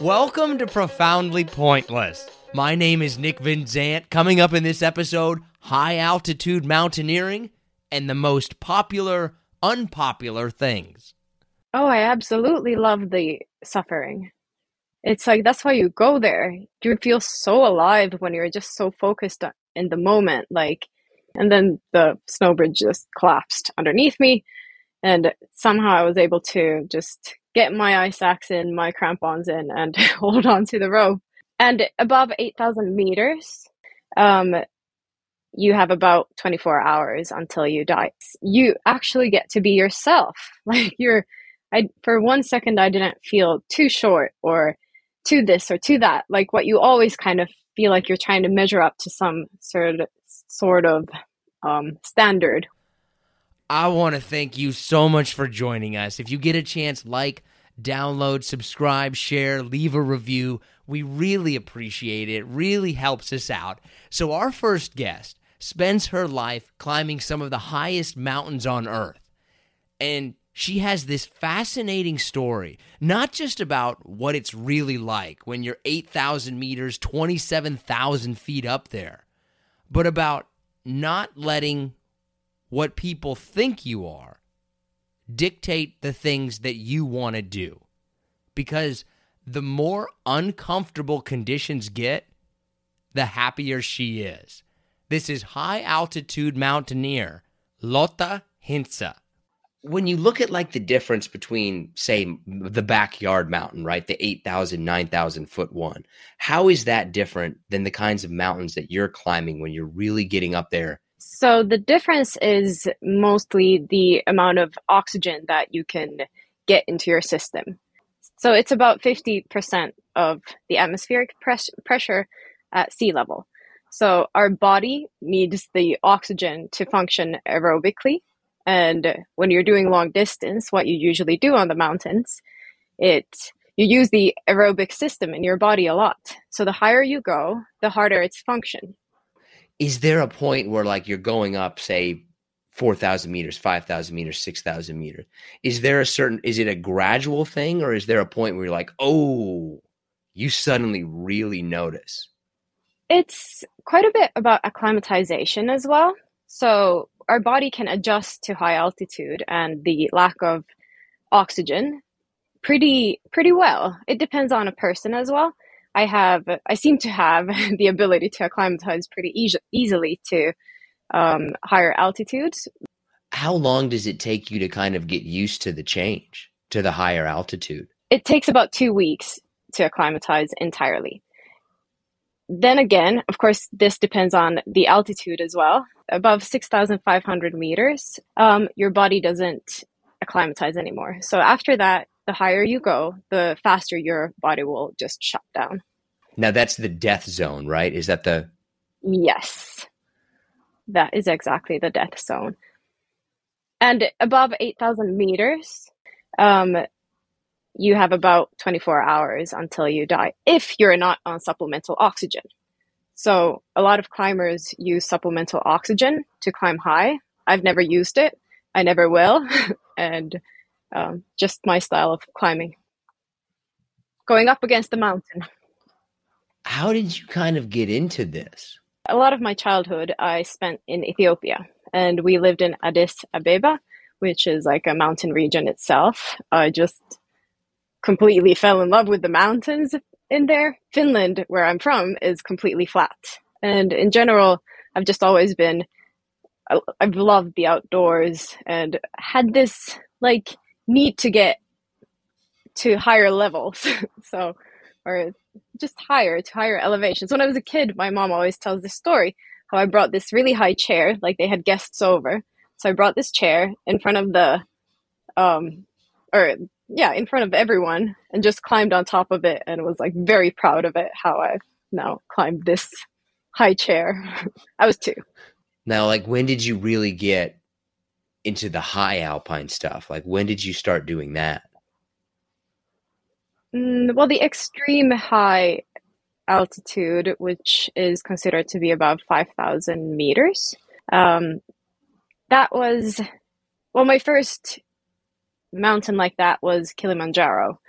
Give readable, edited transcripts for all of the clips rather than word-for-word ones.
Welcome to Profoundly Pointless. My name is Nick Vinzant. Coming up in this episode, high-altitude mountaineering and the most popular, unpopular things. Oh, I absolutely love the suffering. It's like, that's why you go there. You feel so alive when you're just so focused in the moment. Like, and then the snow bridge just collapsed underneath me. And somehow I was able to just get my ice axe in, my crampons in, and hold on to the rope. And above 8,000 meters, you have about 24 hours until you die. You actually get to be yourself. Like, for one second, I didn't feel too short or too this or too that. Like, what you always kind of feel like you're trying to measure up to some sort of standard. I want to thank you so much for joining us. If you get a chance, like, download, subscribe, share, leave a review. We really appreciate it. It really helps us out. So our first guest spends her life climbing some of the highest mountains on Earth. And she has this fascinating story, not just about what it's really like when you're 8,000 meters, 27,000 feet up there, but about not letting what people think you are dictate the things that you want to do. Because the more uncomfortable conditions get, the happier she is. This is high-altitude mountaineer Lotta Hinsa. When you look at, like, the difference between, say, the backyard mountain, right, the 8,000, 9,000-foot one, how is that different than the kinds of mountains that you're climbing when you're really getting up there? So the difference is mostly the amount of oxygen that you can get into your system. So it's about 50% of the atmospheric pressure at sea level. So our body needs the oxygen to function aerobically. And when you're doing long distance, what you usually do on the mountains, you use the aerobic system in your body a lot. So the higher you go, the harder its function. Is there a point where, like, you're going up, say, 4,000 meters, 5,000 meters, 6,000 meters? Is it a gradual thing, or is there a point where you're like, oh, you suddenly really notice? It's quite a bit about acclimatization as well. So our body can adjust to high altitude and the lack of oxygen pretty well. It depends on a person as well. I seem to have the ability to acclimatize pretty easily to higher altitudes. How long does it take you to kind of get used to the change, to the higher altitude? It takes about 2 weeks to acclimatize entirely. Then again, of course, this depends on the altitude as well. Above 6,500 meters, your body doesn't acclimatize anymore. So after that, the higher you go, the faster your body will just shut down. Now that's the death zone, right? Is that the... Yes, that is exactly the death zone. And above 8,000 meters, you have about 24 hours until you die, if you're not on supplemental oxygen. So a lot of climbers use supplemental oxygen to climb high. I've never used it. I never will. And... just my style of climbing. Going up against the mountain. how did you kind of get into this? A lot of my childhood I spent in Ethiopia, and we lived in Addis Ababa, which is like a mountain region itself. I just completely fell in love with the mountains in there. Finland, where I'm from, is completely flat. And in general, I've just always been, I've loved the outdoors and had this like need to get to higher levels. So, or just higher, to higher elevations. When I was a kid, my mom always tells this story, how I brought this really high chair, like they had guests over. So I brought this chair in front of the, in front of everyone, and just climbed on top of it and was like very proud of it, how I've now climbed this high chair. I was 2. Now, like, when did you really get into the high alpine stuff? Like, when did you start doing that? Well, the extreme high altitude, which is considered to be above 5,000 meters. That was, well, my first mountain like that was Kilimanjaro,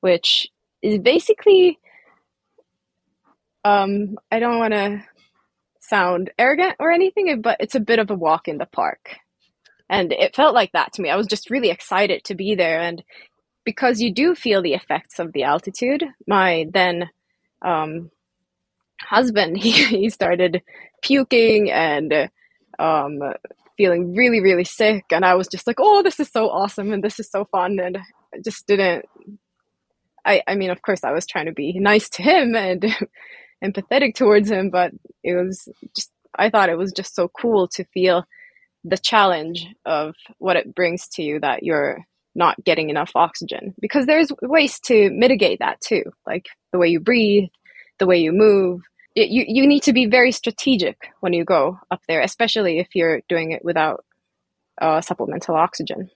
which is basically, I don't want to sound arrogant or anything, but it's a bit of a walk in the park. And it felt like that to me. I was just really excited to be there. And because you do feel the effects of the altitude, my then husband, he started puking and feeling really, really sick. And I was just like, oh, this is so awesome. And this is so fun. And I just didn't, I mean, of course I was trying to be nice to him and empathetic towards him, but it was just, I thought it was just so cool to feel the challenge of what it brings to you, that you're not getting enough oxygen, because there's ways to mitigate that too. Like the way you breathe, the way you move. You need to be very strategic when you go up there, especially if you're doing it without supplemental oxygen.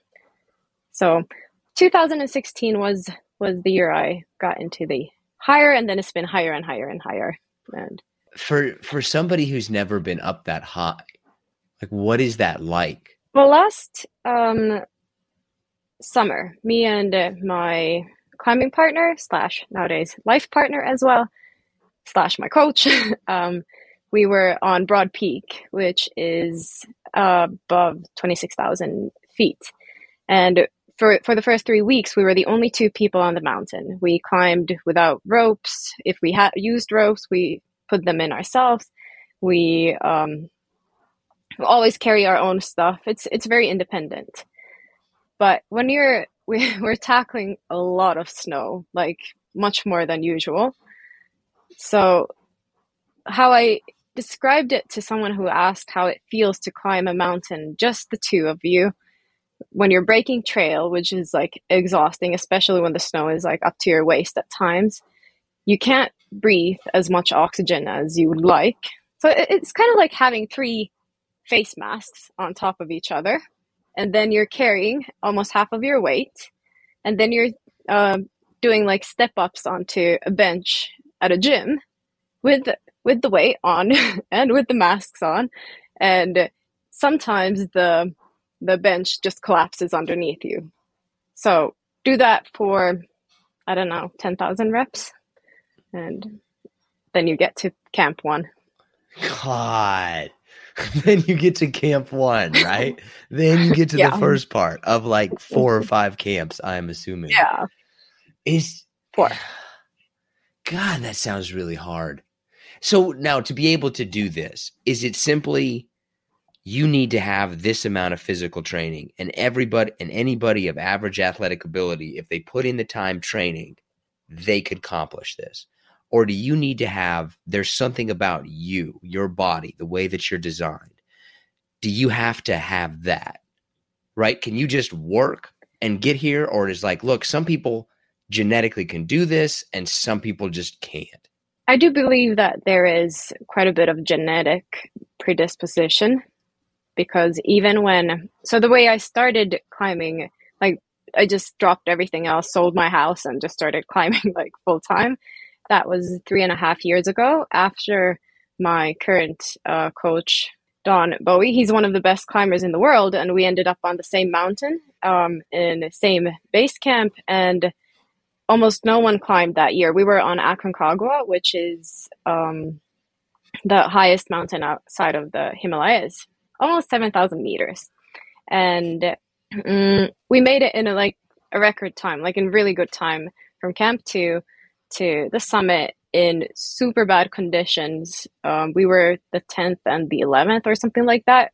So 2016 was the year I got into the higher, and then it's been higher and higher and higher. And for somebody who's never been up that high, like, what is that like? Well, last summer, me and my climbing partner / nowadays life partner as well, / my coach, we were on Broad Peak, which is above 26,000 feet. And for the first 3 weeks, we were the only 2 people on the mountain. We climbed without ropes. If we had used ropes, we put them in ourselves. We always carry our own stuff. It's very independent. But when we're tackling a lot of snow, like much more than usual. So how I described it to someone who asked how it feels to climb a mountain, just the 2 of you, when you're breaking trail, which is like exhausting, especially when the snow is like up to your waist at times, you can't breathe as much oxygen as you would like. So it's kind of like having 3 face masks on top of each other, and then you're carrying almost half of your weight, and then you're doing like step ups onto a bench at a gym with the weight on and with the masks on, and sometimes the bench just collapses underneath you. So do that for, I don't know, 10,000 reps, and then you get to camp 1. God. Then you get to camp 1, right? Then you get to the first part of like 4 or 5 camps, I'm assuming. Yeah. Is 4. God, that sounds really hard. So now, to be able to do this, is it simply you need to have this amount of physical training, and everybody and anybody of average athletic ability, if they put in the time training, they could accomplish this? Or do you need to have, there's something about you, your body, the way that you're designed. Do you have to have that, right? Can you just work and get here? Or it is like, look, some people genetically can do this and some people just can't. I do believe that there is quite a bit of genetic predisposition, because even when, so the way I started climbing, like I just dropped everything else, sold my house, and just started climbing like full time. That was 3.5 years ago, after my current coach, Don Bowie. He's one of the best climbers in the world, and we ended up on the same mountain in the same base camp. And almost no one climbed that year. We were on Aconcagua, which is the highest mountain outside of the Himalayas, almost 7,000 meters. And we made it in a record time, in really good time from camp to the summit in super bad conditions. We were the 10th and the 11th or something like that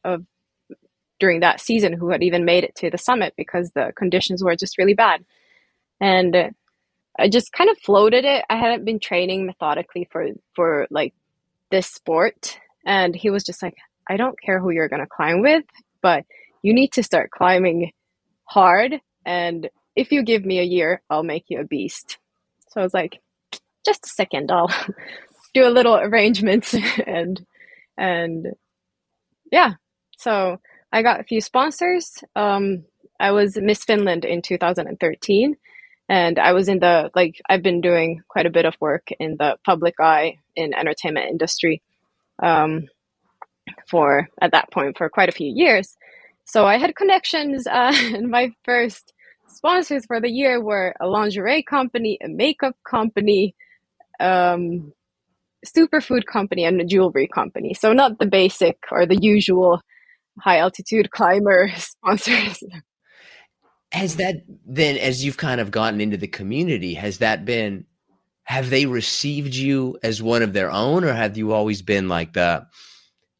during that season who had even made it to the summit because the conditions were just really bad. And I just kind of floated it. I hadn't been training methodically for this sport. And he was just like, I don't care who you're going to climb with, but you need to start climbing hard. And if you give me a year, I'll make you a beast. So I was like, just a second, I'll do a little arrangements. And yeah, so I got a few sponsors. I was Miss Finland in 2013. And I was in I've been doing quite a bit of work in the public eye in entertainment industry for quite a few years. So I had connections, and my first sponsors for the year were a lingerie company, a makeup company, superfood company, and a jewelry company. So not the basic or the usual high altitude climber sponsors. Has that then, as you've kind of gotten into the community, have they received you as one of their own, or have you always been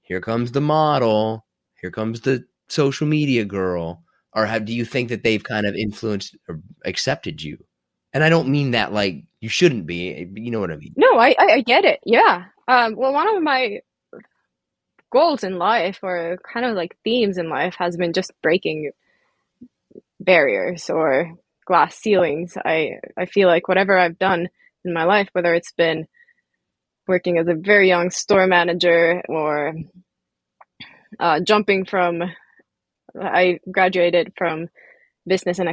here comes the model, here comes the social media girl, or do you think that they've kind of influenced or accepted you? And I don't mean that you shouldn't be, you know what I mean? No, I get it. Yeah. Well, one of my goals in life, or kind of themes in life, has been just breaking barriers or glass ceilings. I feel like whatever I've done in my life, whether it's been working as a very young store manager or I graduated from business and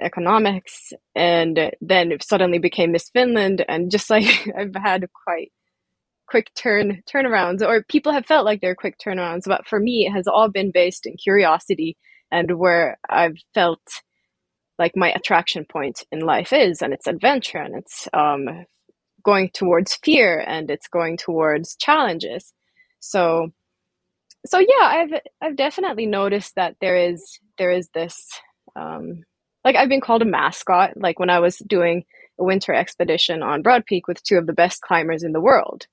economics and then suddenly became Miss Finland, and just I've had quite quick turnarounds, or people have felt like they're quick turnarounds, but for me it has all been based in curiosity and where I've felt my attraction point in life is, and it's adventure, and it's going towards fear, and it's going towards challenges. So yeah, I've definitely noticed that there is this I've been called a mascot. When I was doing a winter expedition on Broad Peak with two of the best climbers in the world,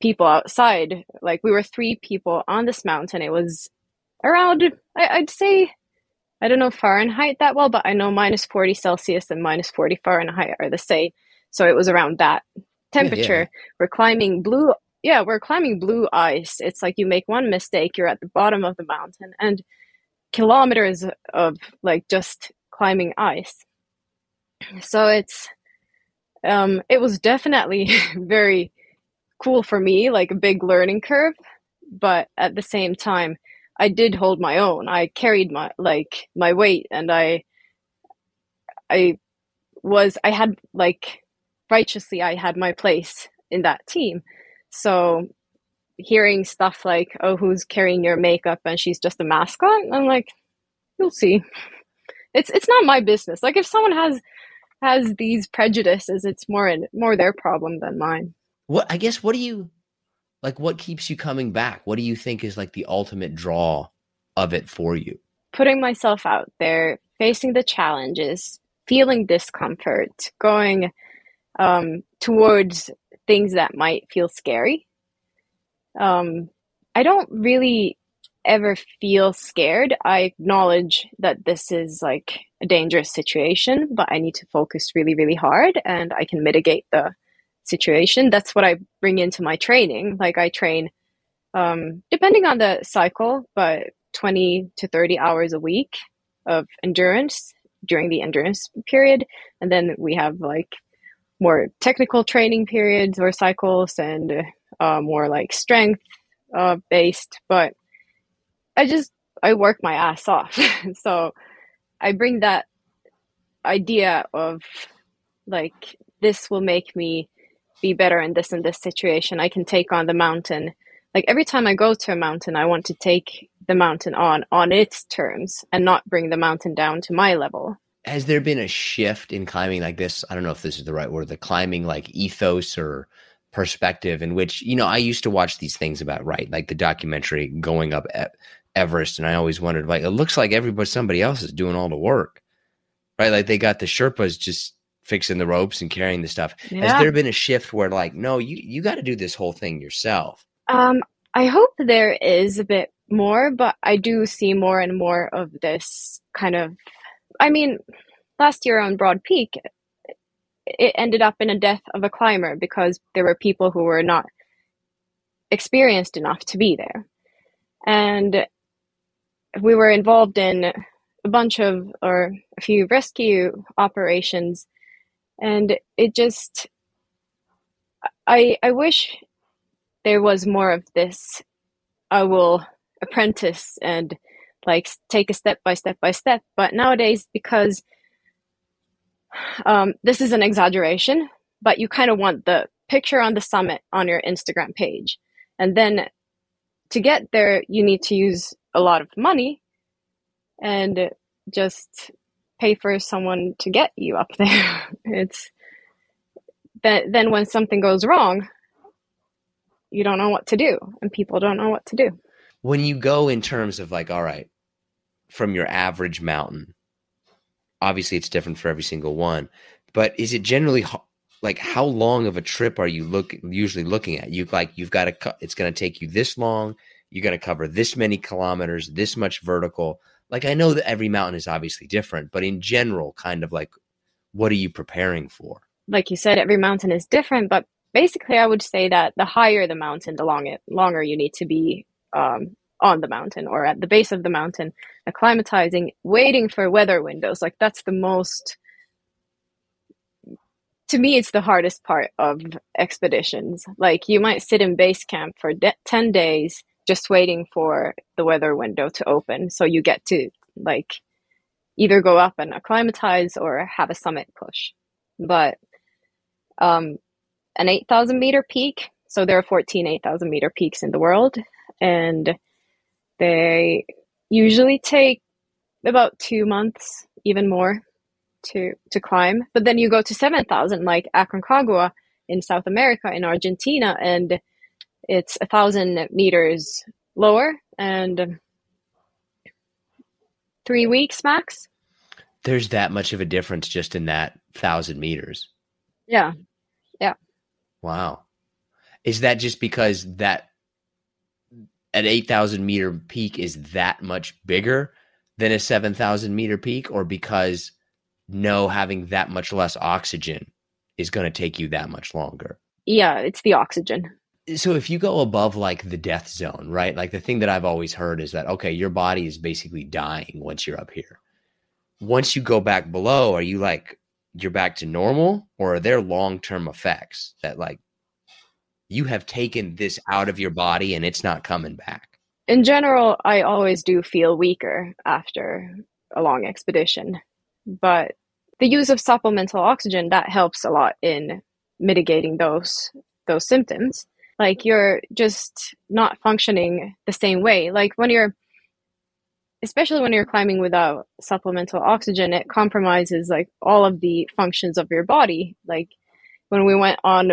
people outside, we were three people on this mountain. It was around, I'd say, I don't know Fahrenheit that well, but I know minus 40 Celsius and minus 40 Fahrenheit are the same. So it was around that temperature. Yeah. We're climbing blue ice. It's you make one mistake, you're at the bottom of the mountain, and kilometers of just climbing ice. So it's, it was definitely very cool for me, a big learning curve, but at the same time, I did hold my own. I carried my weight, and I had my place in that team. So hearing stuff oh, who's carrying your makeup and she's just a mascot, I'm you'll see. It's not my business. If someone has these prejudices, it's more their problem than mine. What do you, what keeps you coming back? What do you think is the ultimate draw of it for you? Putting myself out there, facing the challenges, feeling discomfort, going towards things that might feel scary. I don't really ever feel scared. I acknowledge that this is a dangerous situation, but I need to focus really, really hard, and I can mitigate the situation. That's what I bring into my training. I train, depending on the cycle, but 20 to 30 hours a week of endurance during the endurance period. And then we have more technical training periods or cycles, and more strength based, but I work my ass off. So I bring that idea of this will make me be better in this situation. I can take on the mountain. Every time I go to a mountain, I want to take the mountain on its terms and not bring the mountain down to my level. Has there been a shift in climbing like this? I don't know if this is the right word, the climbing like ethos or perspective in which, you know, I used to watch these things about, right, like the documentary Going Up Everest. And I always wondered, like, it looks like everybody, somebody else is doing all the work, right? Like they got the Sherpas just fixing the ropes and carrying the stuff. Yeah. Has there been a shift where like, no, you got to do this whole thing yourself? I hope there is a bit more, but I do see more and more of this kind of, I mean, last year on Broad Peak, it ended up in a death of a climber because there were people who were not experienced enough to be there. And we were involved in a few rescue operations. And it just, I wish there was more of this, I will apprentice and like take a step by step by step. But nowadays, because this is an exaggeration, but you kind of want the picture on the summit on your Instagram page. And then to get there, you need to use a lot of money and just pay for someone to get you up there. It's then when something goes wrong, you don't know what to do, and people don't know what to do. When you go in terms of like, all right, from your average mountain, obviously it's different for every single one, but is it generally like how long of a trip are you usually looking at? You've got to, it's going to take you this long. You're going to cover this many kilometers, this much vertical. Like I know that every mountain is obviously different, but in general, kind of like, what are you preparing for? Like you said, every mountain is different, but basically I would say that the higher the mountain, the longer you need to be on the mountain or at the base of the mountain, acclimatizing, waiting for weather windows. Like that's the most, to me, it's the hardest part of expeditions. Like you might sit in base camp for 10 days, just waiting for the weather window to open. So you get to like either go up and acclimatize or have a summit push. But an 8,000 meter peak. So there are 14 8,000 meter peaks in the world. And they usually take about 2 months, even more, to climb. But then you go to 7,000, like Aconcagua in South America, in Argentina, and it's 1,000 meters lower and 3 weeks max. There's that much of a difference just in that 1,000 meters. Yeah. Yeah. Wow. Is that just because that an 8,000 meter peak is that much bigger than a 7,000 meter peak, or because having that much less oxygen is going to take you that much longer? Yeah, it's the oxygen. So if you go above like the death zone, right? Like the thing that I've always heard is that, okay, your body is basically dying once you're up here. Once you go back below, are you like, you're back to normal, or are there long-term effects that like, you have taken this out of your body and it's not coming back? In general, I always do feel weaker after a long expedition, but the use of supplemental oxygen, that helps a lot in mitigating those symptoms. Like you're just not functioning the same way. Like especially when you're climbing without supplemental oxygen, it compromises like all of the functions of your body. Like when we went on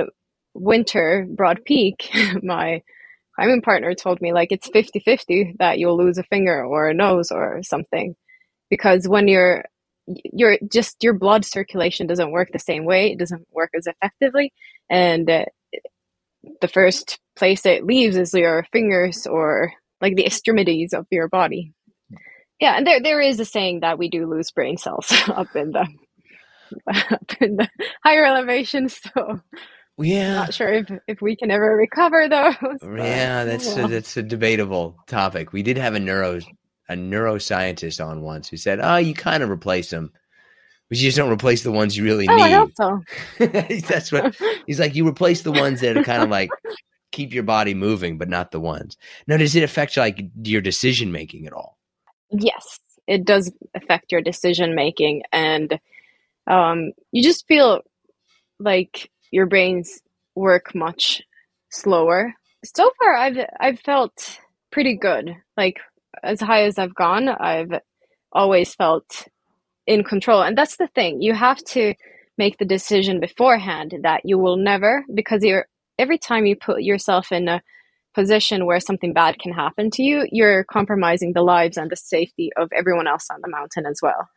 winter Broad Peak, my climbing partner told me like it's 50-50 that you'll lose a finger or a nose or something, because when you're just, your blood circulation doesn't work the same way, it doesn't work as effectively, and the first place it leaves is your fingers or like the extremities of your body. Yeah, and there is a saying that we do lose brain cells up in the higher elevations, so yeah. Not sure if we can ever recover those. Yeah, that's a debatable topic. We did have a neuroscientist on once who said, oh, you kind of replace them, but you just don't replace the ones you really need. I hope so. That's what he's like. You replace the ones that are kind of like keep your body moving, but not the ones. Now, does it affect like your decision making at all? Yes, it does affect your decision making, and you just feel like your brains work much slower. So far, I've felt pretty good. Like as high as I've gone, I've always felt in control. And that's the thing. You have to make the decision beforehand that you will never, because every time you put yourself in a position where something bad can happen to you, you're compromising the lives and the safety of everyone else on the mountain as well.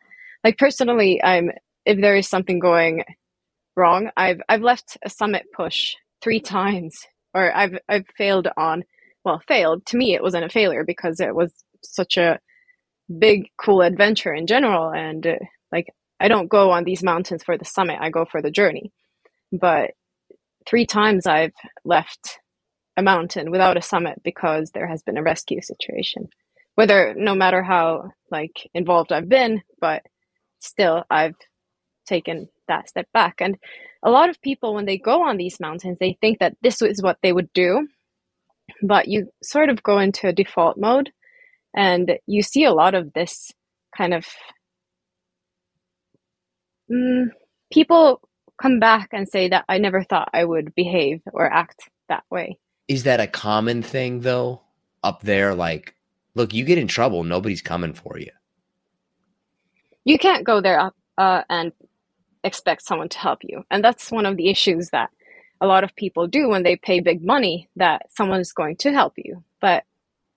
Like personally, if there is something going wrong, I've left a summit push 3 times, or I've failed on, well, failed. To me, it wasn't a failure because it was such a big, cool adventure in general. And like, I don't go on these mountains for the summit. I go for the journey. But 3 times I've left a mountain without a summit because there has been a rescue situation, no matter how like involved I've been, but still I've taken that step back. And a lot of people, when they go on these mountains, they think that this is what they would do, but you sort of go into a default mode. And you see a lot of this kind of people come back and say that I never thought I would behave or act that way. Is that a common thing though up there? Like, look, you get in trouble, nobody's coming for you. You can't go there and expect someone to help you. And that's one of the issues that a lot of people do when they pay big money, that someone's going to help you. But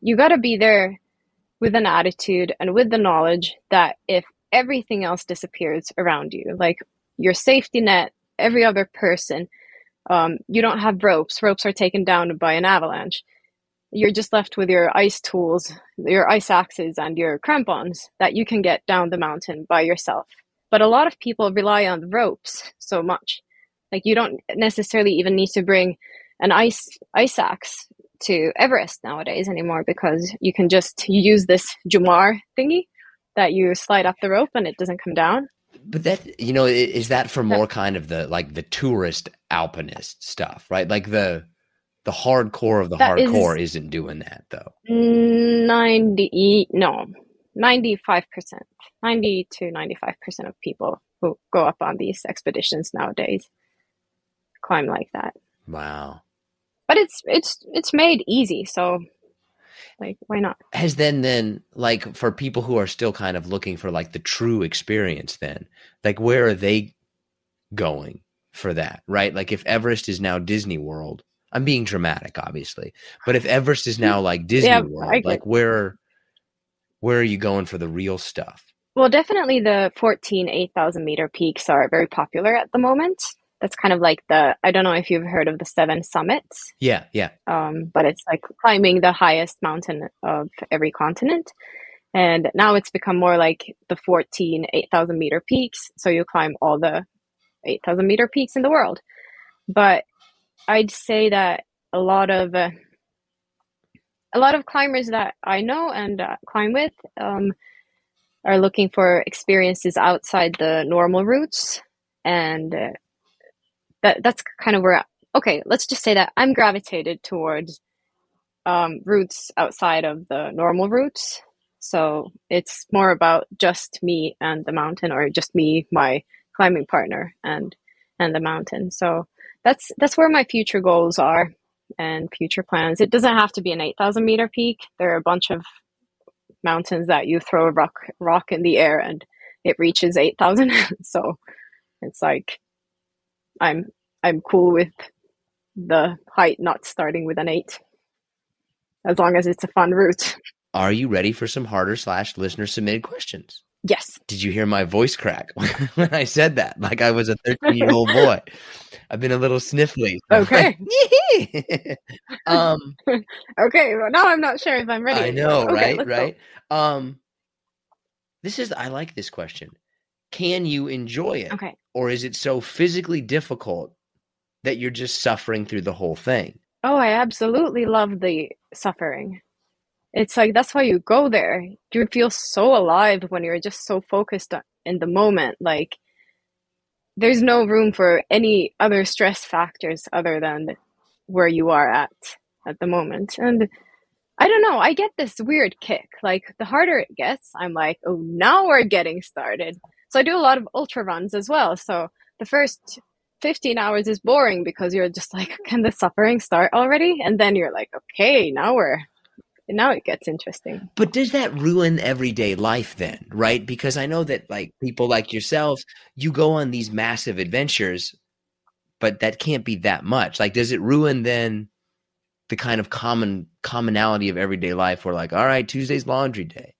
you got to be there with an attitude and with the knowledge that if everything else disappears around you, like your safety net, every other person, you don't have ropes are taken down by an avalanche. You're just left with your ice tools, your ice axes and your crampons that you can get down the mountain by yourself. But a lot of people rely on ropes so much. Like you don't necessarily even need to bring an ice axe to Everest nowadays anymore, because you can just use this jumar thingy that you slide up the rope and it doesn't come down. But that, you know, is that for more kind of the like the tourist alpinist stuff, right? Like the hardcore of the hardcore isn't doing that though. 90 to 95% of people who go up on these expeditions nowadays climb like that. Wow. But it's made easy, so like why not? Has then like for people who are still kind of looking for like the true experience, then like where are they going for that, right? Like if Everest is now Disney World, I'm being dramatic, obviously, but if Everest is now like Disney World, like where are you going for the real stuff? Well, definitely the 8,000 meter peaks are very popular at the moment. That's kind of like I don't know if you've heard of the 7 summits. Yeah. But it's like climbing the highest mountain of every continent. And now it's become more like the 8,000 meter peaks. So you climb all the 8,000 meter peaks in the world. But I'd say that a lot of climbers that I know and climb with are looking for experiences outside the normal routes. And that's kind of where, okay, let's just say that I'm gravitated towards routes outside of the normal routes. So it's more about just me and the mountain, or just me, my climbing partner and the mountain. So that's where my future goals are and future plans. It doesn't have to be an 8,000 meter peak. There are a bunch of mountains that you throw a rock in the air and it reaches 8,000. So it's like, I'm cool with the height not starting with an 8, as long as it's a fun route. Are you ready for some harder/listener submitted questions? Yes. Did you hear my voice crack when I said that? Like I was a 13-year-old boy. I've been a little sniffly. Okay. Okay. Well, now I'm not sure if I'm ready. I know, okay, right? Go. I like this question. Can you enjoy it? Okay. Or is it so physically difficult that you're just suffering through the whole thing? Oh, I absolutely love the suffering. It's like, that's why you go there. You feel so alive when you're just so focused in the moment. Like there's no room for any other stress factors other than where you are at the moment. And I don't know, I get this weird kick. Like the harder it gets, I'm like, oh, now we're getting started. So I do a lot of ultra runs as well. So the first 15 hours is boring because you're just like, can the suffering start already? And then you're like, okay, now we're And now it gets interesting. But does that ruin everyday life then, right? Because I know that like people like yourselves, you go on these massive adventures, but that can't be that much. Like, does it ruin then the kind of commonality of everyday life where like, all right, Tuesday's laundry day?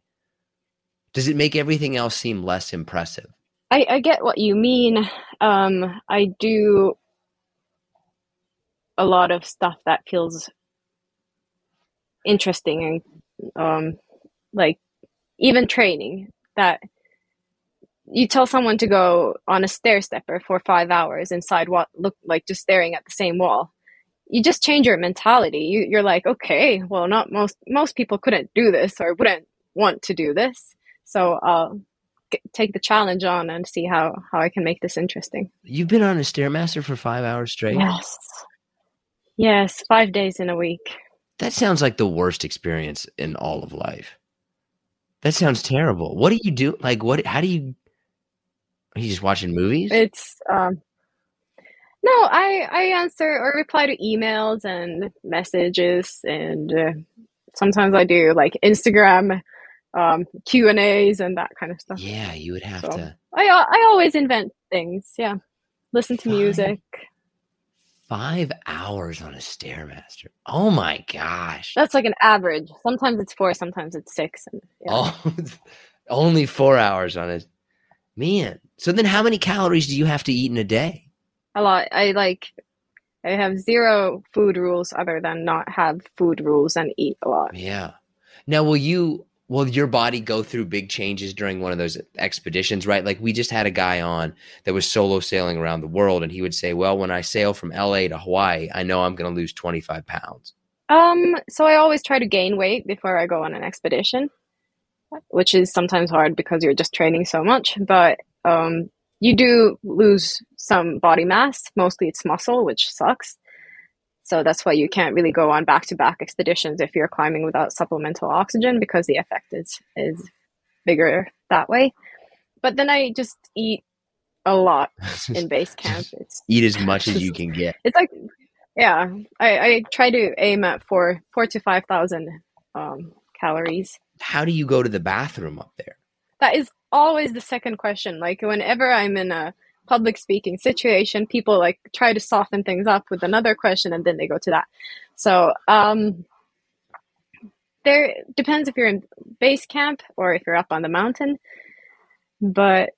Does it make everything else seem less impressive? I get what you mean. I do a lot of stuff that feels interesting, and like even training, that you tell someone to go on a stair stepper for 5 hours inside what looked like just staring at the same wall. You just change your mentality. You're like, okay, well, not most people couldn't do this or wouldn't want to do this, so I'll take the challenge on and see how I can make this interesting. You've been on a Stairmaster for 5 hours straight? Yes, 5 days in a week. That sounds like the worst experience in all of life. That sounds terrible. What do you do? Like, what? How do you? Are you just watching movies? It's no. I answer or reply to emails and messages, and sometimes I do like Instagram Q&As and that kind of stuff. Yeah, you would have to. I always invent things. Yeah, listen to music. 5 hours on a Stairmaster. Oh my gosh. That's like an average. Sometimes it's 4, sometimes it's 6. And, yeah. Oh, only 4 hours on it. Man. So then how many calories do you have to eat in a day? A lot. I have zero food rules other than not have food rules and eat a lot. Yeah. Now, will your body go through big changes during one of those expeditions, right? Like we just had a guy on that was solo sailing around the world, and he would say, well, when I sail from LA to Hawaii, I know I'm going to lose 25 pounds. So I always try to gain weight before I go on an expedition, which is sometimes hard because you're just training so much, but you do lose some body mass. Mostly it's muscle, which sucks. So that's why you can't really go on back-to-back expeditions if you're climbing without supplemental oxygen, because the effect is bigger that way. But then I just eat a lot in base camp. Eat as much as you can get. It's like, yeah, I try to aim at 4,000 to 5,000 calories. How do you go to the bathroom up there? That is always the second question. Like whenever I'm in a public speaking situation, people like try to soften things up with another question, and then they go to that. So there depends if you're in base camp or if you're up on the mountain. But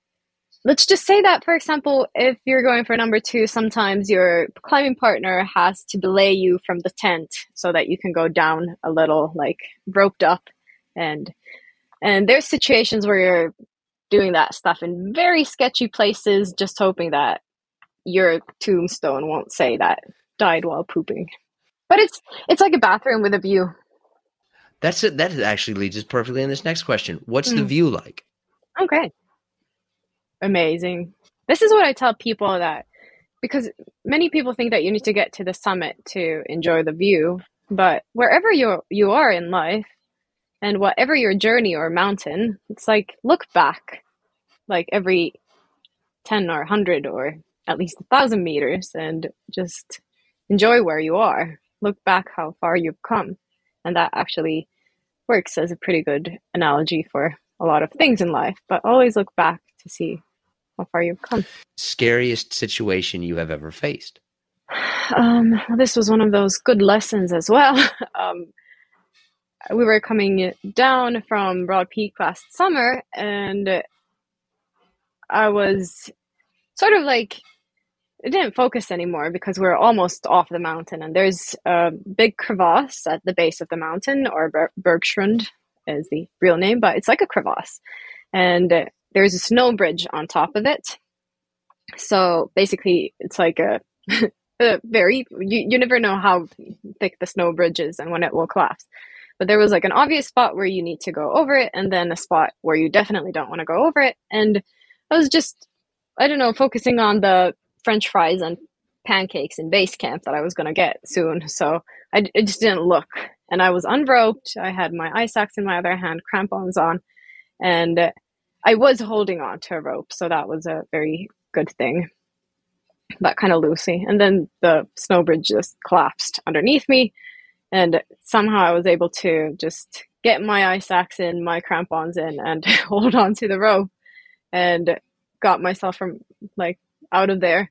let's just say that, for example, if you're going for number 2, sometimes your climbing partner has to belay you from the tent so that you can go down a little, like roped up. And there's situations where you're doing that stuff in very sketchy places, just hoping that your tombstone won't say that died while pooping. But it's like a bathroom with a view. That actually leads us perfectly in this next question. What's the view like? Okay. Amazing. This is what I tell people, that because many people think that you need to get to the summit to enjoy the view, but wherever you are in life, and whatever your journey or mountain, it's like, look back like every 10 or 100 or at least 1,000 meters and just enjoy where you are. Look back how far you've come. And that actually works as a pretty good analogy for a lot of things in life, but always look back to see how far you've come. Scariest situation you have ever faced? This was one of those good lessons as well. We were coming down from Broad Peak last summer, and I was sort of like, I didn't focus anymore because we were almost off the mountain, and there's a big crevasse at the base of the mountain, or Bergschrund is the real name, but it's like a crevasse, and there's a snow bridge on top of it. So basically it's like a you never know how thick the snow bridge is and when it will collapse. But there was like an obvious spot where you need to go over it, and then a spot where you definitely don't want to go over it. And I was just, I don't know, focusing on the French fries and pancakes in base camp that I was going to get soon. So I just didn't look. And I was unroped. I had my ice axe in my other hand, crampons on, and I was holding on to a rope. So that was a very good thing, but kind of loosely. And then the snow bridge just collapsed underneath me. And somehow I was able to just get my ice axe in, my crampons in, and hold on to the rope, and got myself from out of there.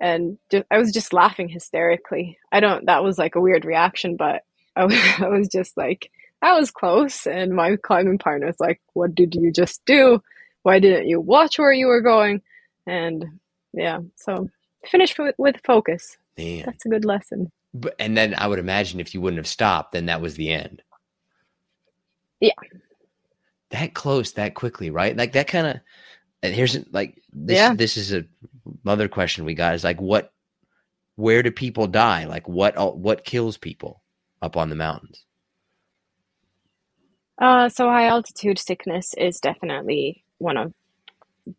And I was just laughing hysterically. That was like a weird reaction, but I was just like, that was close. And my climbing partner was like, what did you just do? Why didn't you watch where you were going? And yeah, so finish with focus. Man. That's a good lesson. And then I would imagine if you wouldn't have stopped, then that was the end. Yeah. That close, that quickly, right? Like that kind of, and here's this, yeah. This is another question we got is where do people die? What kills people up on the mountains? So high altitude sickness is definitely one of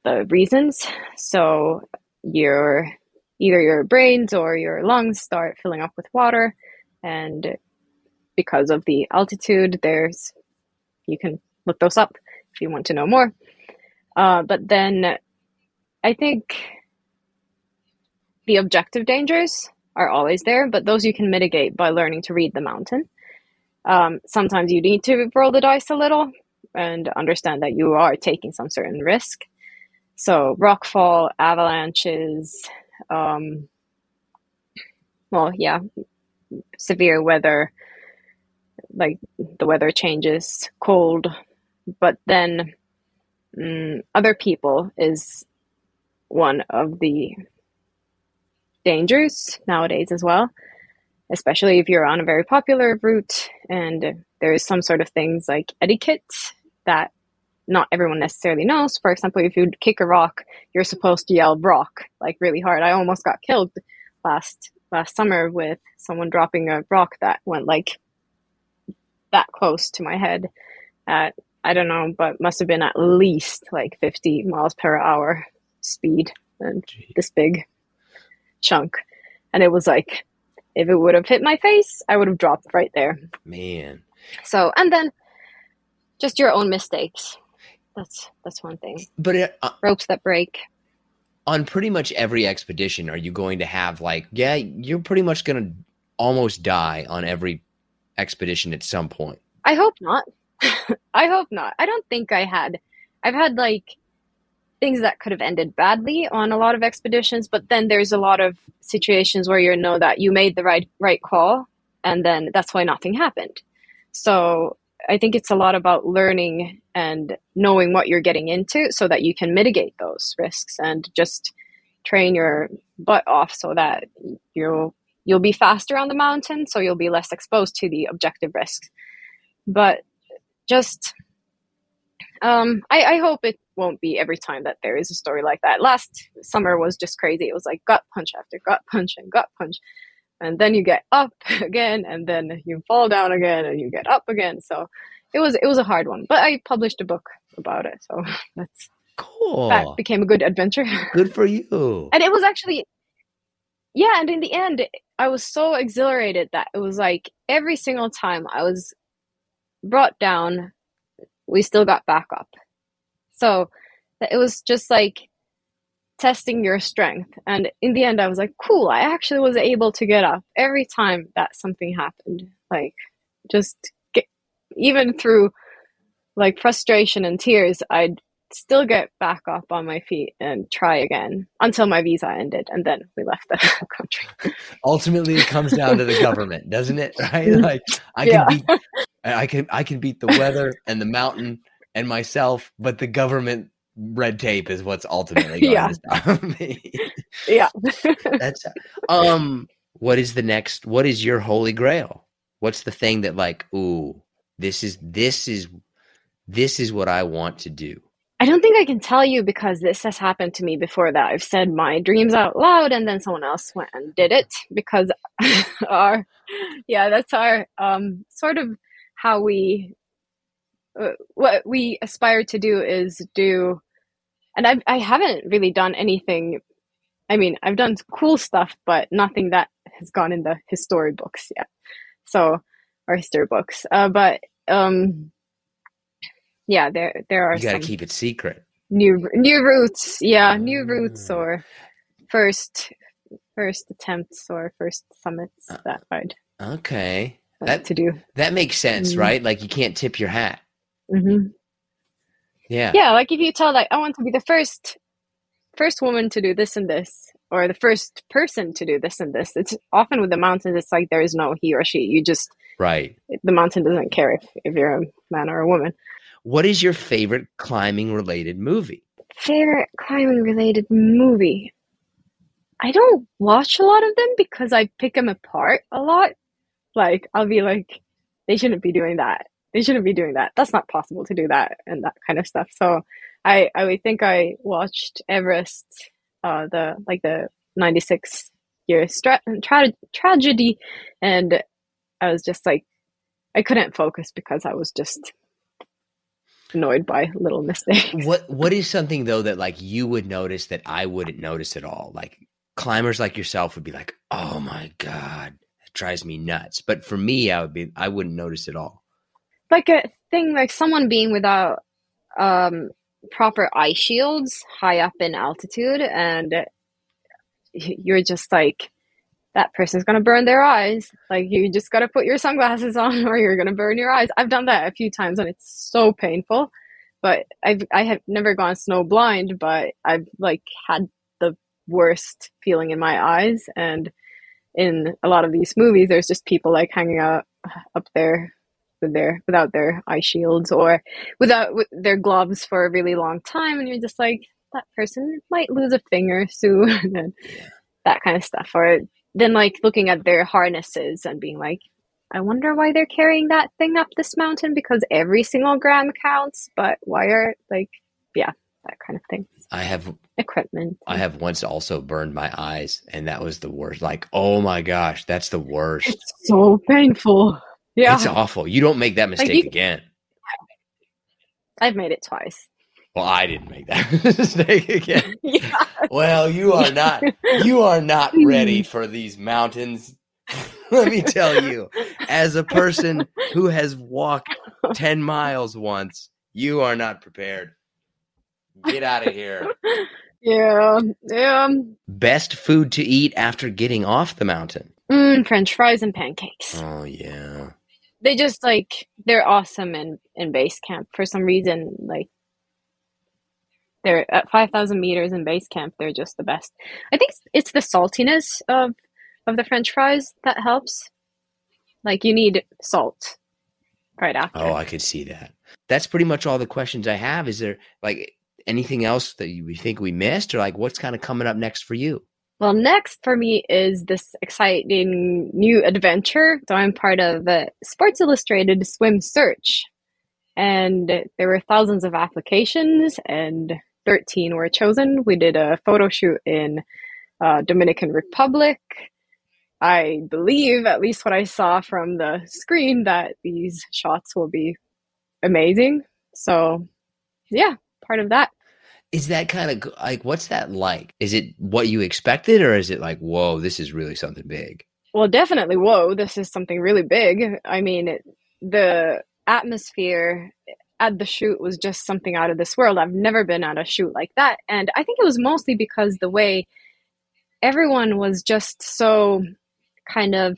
the reasons. So either your brains or your lungs start filling up with water, and because of the altitude, you can look those up if you want to know more. But then I think the objective dangers are always there, but those you can mitigate by learning to read the mountain. Sometimes you need to roll the dice a little and understand that you are taking some certain risk. So rockfall, avalanches, severe weather, like the weather changes, cold, but then other people is one of the dangers nowadays as well, especially if you're on a very popular route and there is some sort of things like etiquette that not everyone necessarily knows. For example, if you kick a rock, you're supposed to yell "Brock" really hard. I almost got killed last summer with someone dropping a rock that went that close to my head at, I don't know, but must have been at least 50 miles per hour speed, and this big chunk. And it was if it would have hit my face, I would have dropped right there. Man. So, and then just your own mistakes. That's one thing. But ropes that break. On pretty much every expedition, are you going to have you're pretty much going to almost die on every expedition at some point? I hope not. I hope not. I don't think I've had things that could have ended badly on a lot of expeditions, but then there's a lot of situations where you know that you made the right call, and then that's why nothing happened. So I think it's a lot about learning and knowing what you're getting into so that you can mitigate those risks and just train your butt off so that you'll be faster on the mountain, so you'll be less exposed to the objective risks. But just I hope it won't be every time that there is a story like that. Last summer was just crazy. It was gut punch after gut punch and gut punch. And then you get up again, and then you fall down again, and you get up again. So it was a hard one, but I published a book about it. So that's cool. That became a good adventure. Good for you. And it was actually, yeah. And in the end, I was so exhilarated that it was every single time I was brought down, we still got back up. So it was just testing your strength. And in the end, I was cool, I actually was able to get up every time that something happened. Even through frustration and tears, I'd still get back up on my feet and try again until my visa ended, and then we left the country. Ultimately, it comes down to the government, doesn't it? Right? I can beat the weather and the mountain and myself, but the government red tape is what's ultimately going to stop me. Yeah. That's what is your holy grail? What's the thing that this is what I want to do? I don't think I can tell you because this has happened to me before that I've said my dreams out loud and then someone else went and did it because that's our sort of how we, what we aspire to do is do. And I haven't really done anything. I mean, I've done cool stuff, but nothing that has gone in the history books yet. So, or history books, yeah, there are. You gotta keep it secret. New routes, yeah, new routes or first attempts or first summits that ride. Okay, that to do. That makes sense, mm-hmm. right? Like you can't tip your hat. Mm-hmm. Yeah. Yeah. Like if you tell like, I want to be the first woman to do this and this, or the first person to do this and this. It's often with the mountains, it's like there is no he or she. You just, right. The mountain doesn't care if you're a man or a woman. What is your favorite climbing related movie? Favorite climbing related movie? I don't watch a lot of them because I pick them apart a lot. Like I'll be like, they shouldn't be doing that. They shouldn't be doing that. That's not possible to do that and that kind of stuff. So I think I watched Everest, the 96 year tragedy. And I was just like, I couldn't focus because I was just annoyed by little mistakes. What is something though that like you would notice that I wouldn't notice at all? Like climbers like yourself would be like, oh my God, it drives me nuts. But for me, I wouldn't notice at all. Like a thing like someone being without proper eye shields high up in altitude, and you're just like, that person's gonna burn their eyes. Like you just gotta put your sunglasses on or you're gonna burn your eyes. I've done that a few times and it's so painful. But I have never gone snow blind, but I've like had the worst feeling in my eyes. And in a lot of these movies, there's just people like hanging out up there without their eye shields or without their gloves for a really long time, and you're just like, that person might lose a finger soon, and that kind of stuff. Or then like looking at their harnesses and being like, I wonder why they're carrying that thing up this mountain, because every single gram counts, but why are like, yeah, that kind of thing. I have equipment. I have once also burned my eyes, and that was the worst. Like, oh my gosh, that's the worst. It's so painful. Yeah. It's awful. You don't make that mistake again. I've made it twice. Well, I didn't make that mistake again. Yeah. Well, you are not ready for these mountains. Let me tell you, as a person who has walked 10 miles once, you are not prepared. Get out of here. Yeah. Yeah. Best food to eat after getting off the mountain? French fries and pancakes. Oh, yeah. They just like, they're awesome in base camp for some reason. Like they're at 5,000 meters in base camp. They're just the best. I think it's the saltiness of the French fries that helps. Like you need salt right after. Oh, I could see that. That's pretty much all the questions I have. Is there like anything else that you think we missed, or like what's kind of coming up next for you? Well, next for me is this exciting new adventure. So I'm part of the Sports Illustrated Swim Search. And there were thousands of applications and 13 were chosen. We did a photo shoot in Dominican Republic. I believe, at least what I saw from the screen, that these shots will be amazing. So yeah, part of that. Is that kind of like, what's that like? Is it what you expected, or is it like, whoa, this is really something big? Well, definitely, whoa, this is something really big. I mean, the atmosphere at the shoot was just something out of this world. I've never been at a shoot like that. And I think it was mostly because the way everyone was just so kind of,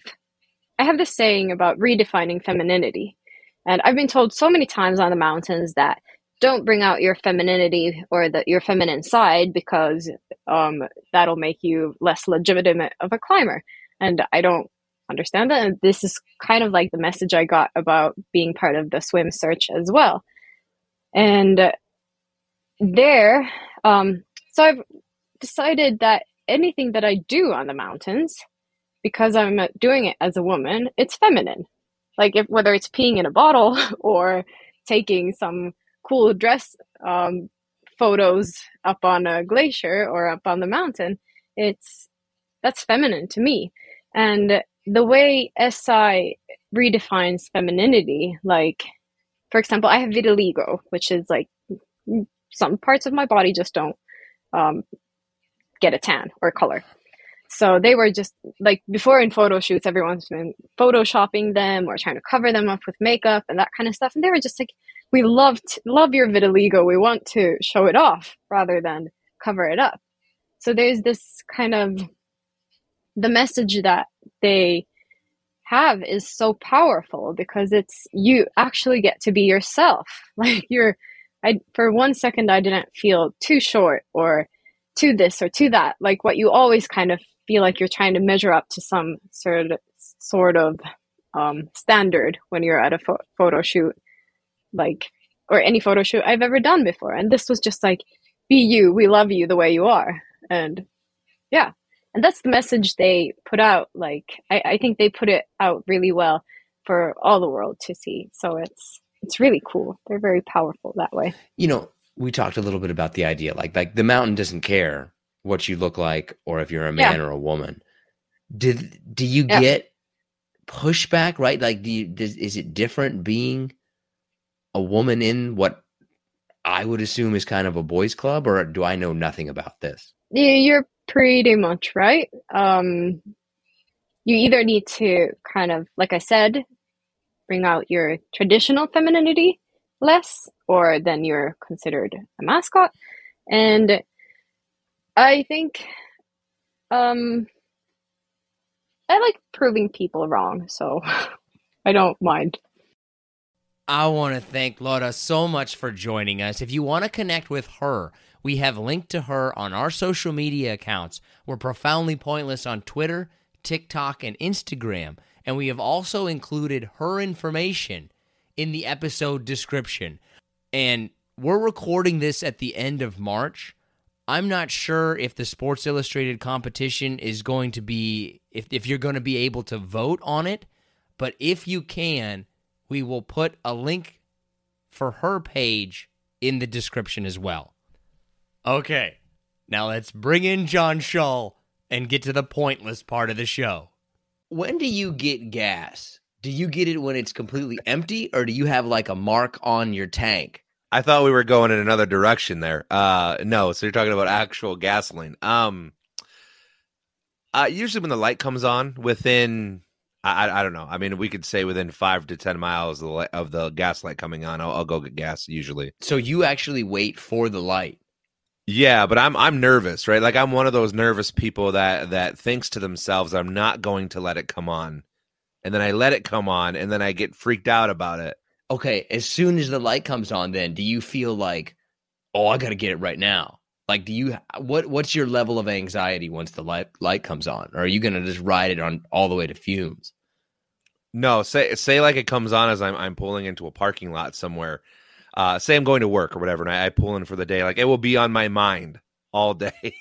I have this saying about redefining femininity. And I've been told so many times on the mountains that don't bring out your femininity or your feminine side, because that'll make you less legitimate of a climber. And I don't understand that. And this is kind of like the message I got about being part of the swim search as well. And so I've decided that anything that I do on the mountains, because I'm doing it as a woman, it's feminine. Like whether it's peeing in a bottle or taking some cool dress photos up on a glacier or up on the mountain, that's feminine to me. And the way SI redefines femininity, like for example, I have vitiligo, which is like some parts of my body just don't get a tan or color. So they were just like, before in photo shoots, everyone's been photoshopping them or trying to cover them up with makeup and that kind of stuff. And they were just like, we love your vitiligo. We want to show it off rather than cover it up. So there's this kind of the message that they have is so powerful because it's, you actually get to be yourself. Like for one second, I didn't feel too short or too this or too that, like what you always kind of feel like you're trying to measure up to some sort of standard when you're at a photo shoot, like, or any photo shoot I've ever done before. And this was just like, be you, we love you the way you are. And yeah. And that's the message they put out. Like, I think they put it out really well for all the world to see. So it's really cool. They're very powerful that way. You know, we talked a little bit about the idea, like the mountain doesn't care what you look like or if you're a man or a woman. Do you get pushback, right? Like, is it different being a woman in what I would assume is kind of a boys' club, or do I know nothing about this? Yeah, you're pretty much right. You either need to kind of, like I said, bring out your traditional femininity less, or then you're considered a mascot. And I think I like proving people wrong, so I don't mind. I want to thank Lotta so much for joining us. If you want to connect with her, we have linked to her on our social media accounts. We're Profoundly Pointless on Twitter, TikTok, and Instagram. And we have also included her information in the episode description. And we're recording this at the end of March. I'm not sure if the Sports Illustrated competition is going to be, if you're going to be able to vote on it. But if you can, we will put a link for her page in the description as well. Okay, now let's bring in John Shull and get to the pointless part of the show. When do you get gas? Do you get it when it's completely empty, or do you have like a mark on your tank? I thought we were going in another direction there. No, so you're talking about actual gasoline. Usually when the light comes on within... I don't know. I mean, we could say within 5 to 10 miles of the gas light coming on, I'll go get gas usually. So you actually wait for the light? Yeah, but I'm nervous, right? Like I'm one of those nervous people that thinks to themselves, I'm not going to let it come on. And then I let it come on and then I get freaked out about it. Okay, as soon as the light comes on then, do you feel like, oh, I got to get it right now? Like, what's your level of anxiety once the light comes on? Or are you going to just ride it on all the way to fumes? No, say like it comes on as I'm pulling into a parking lot somewhere. Say I'm going to work or whatever, and I pull in for the day. Like it will be on my mind all day.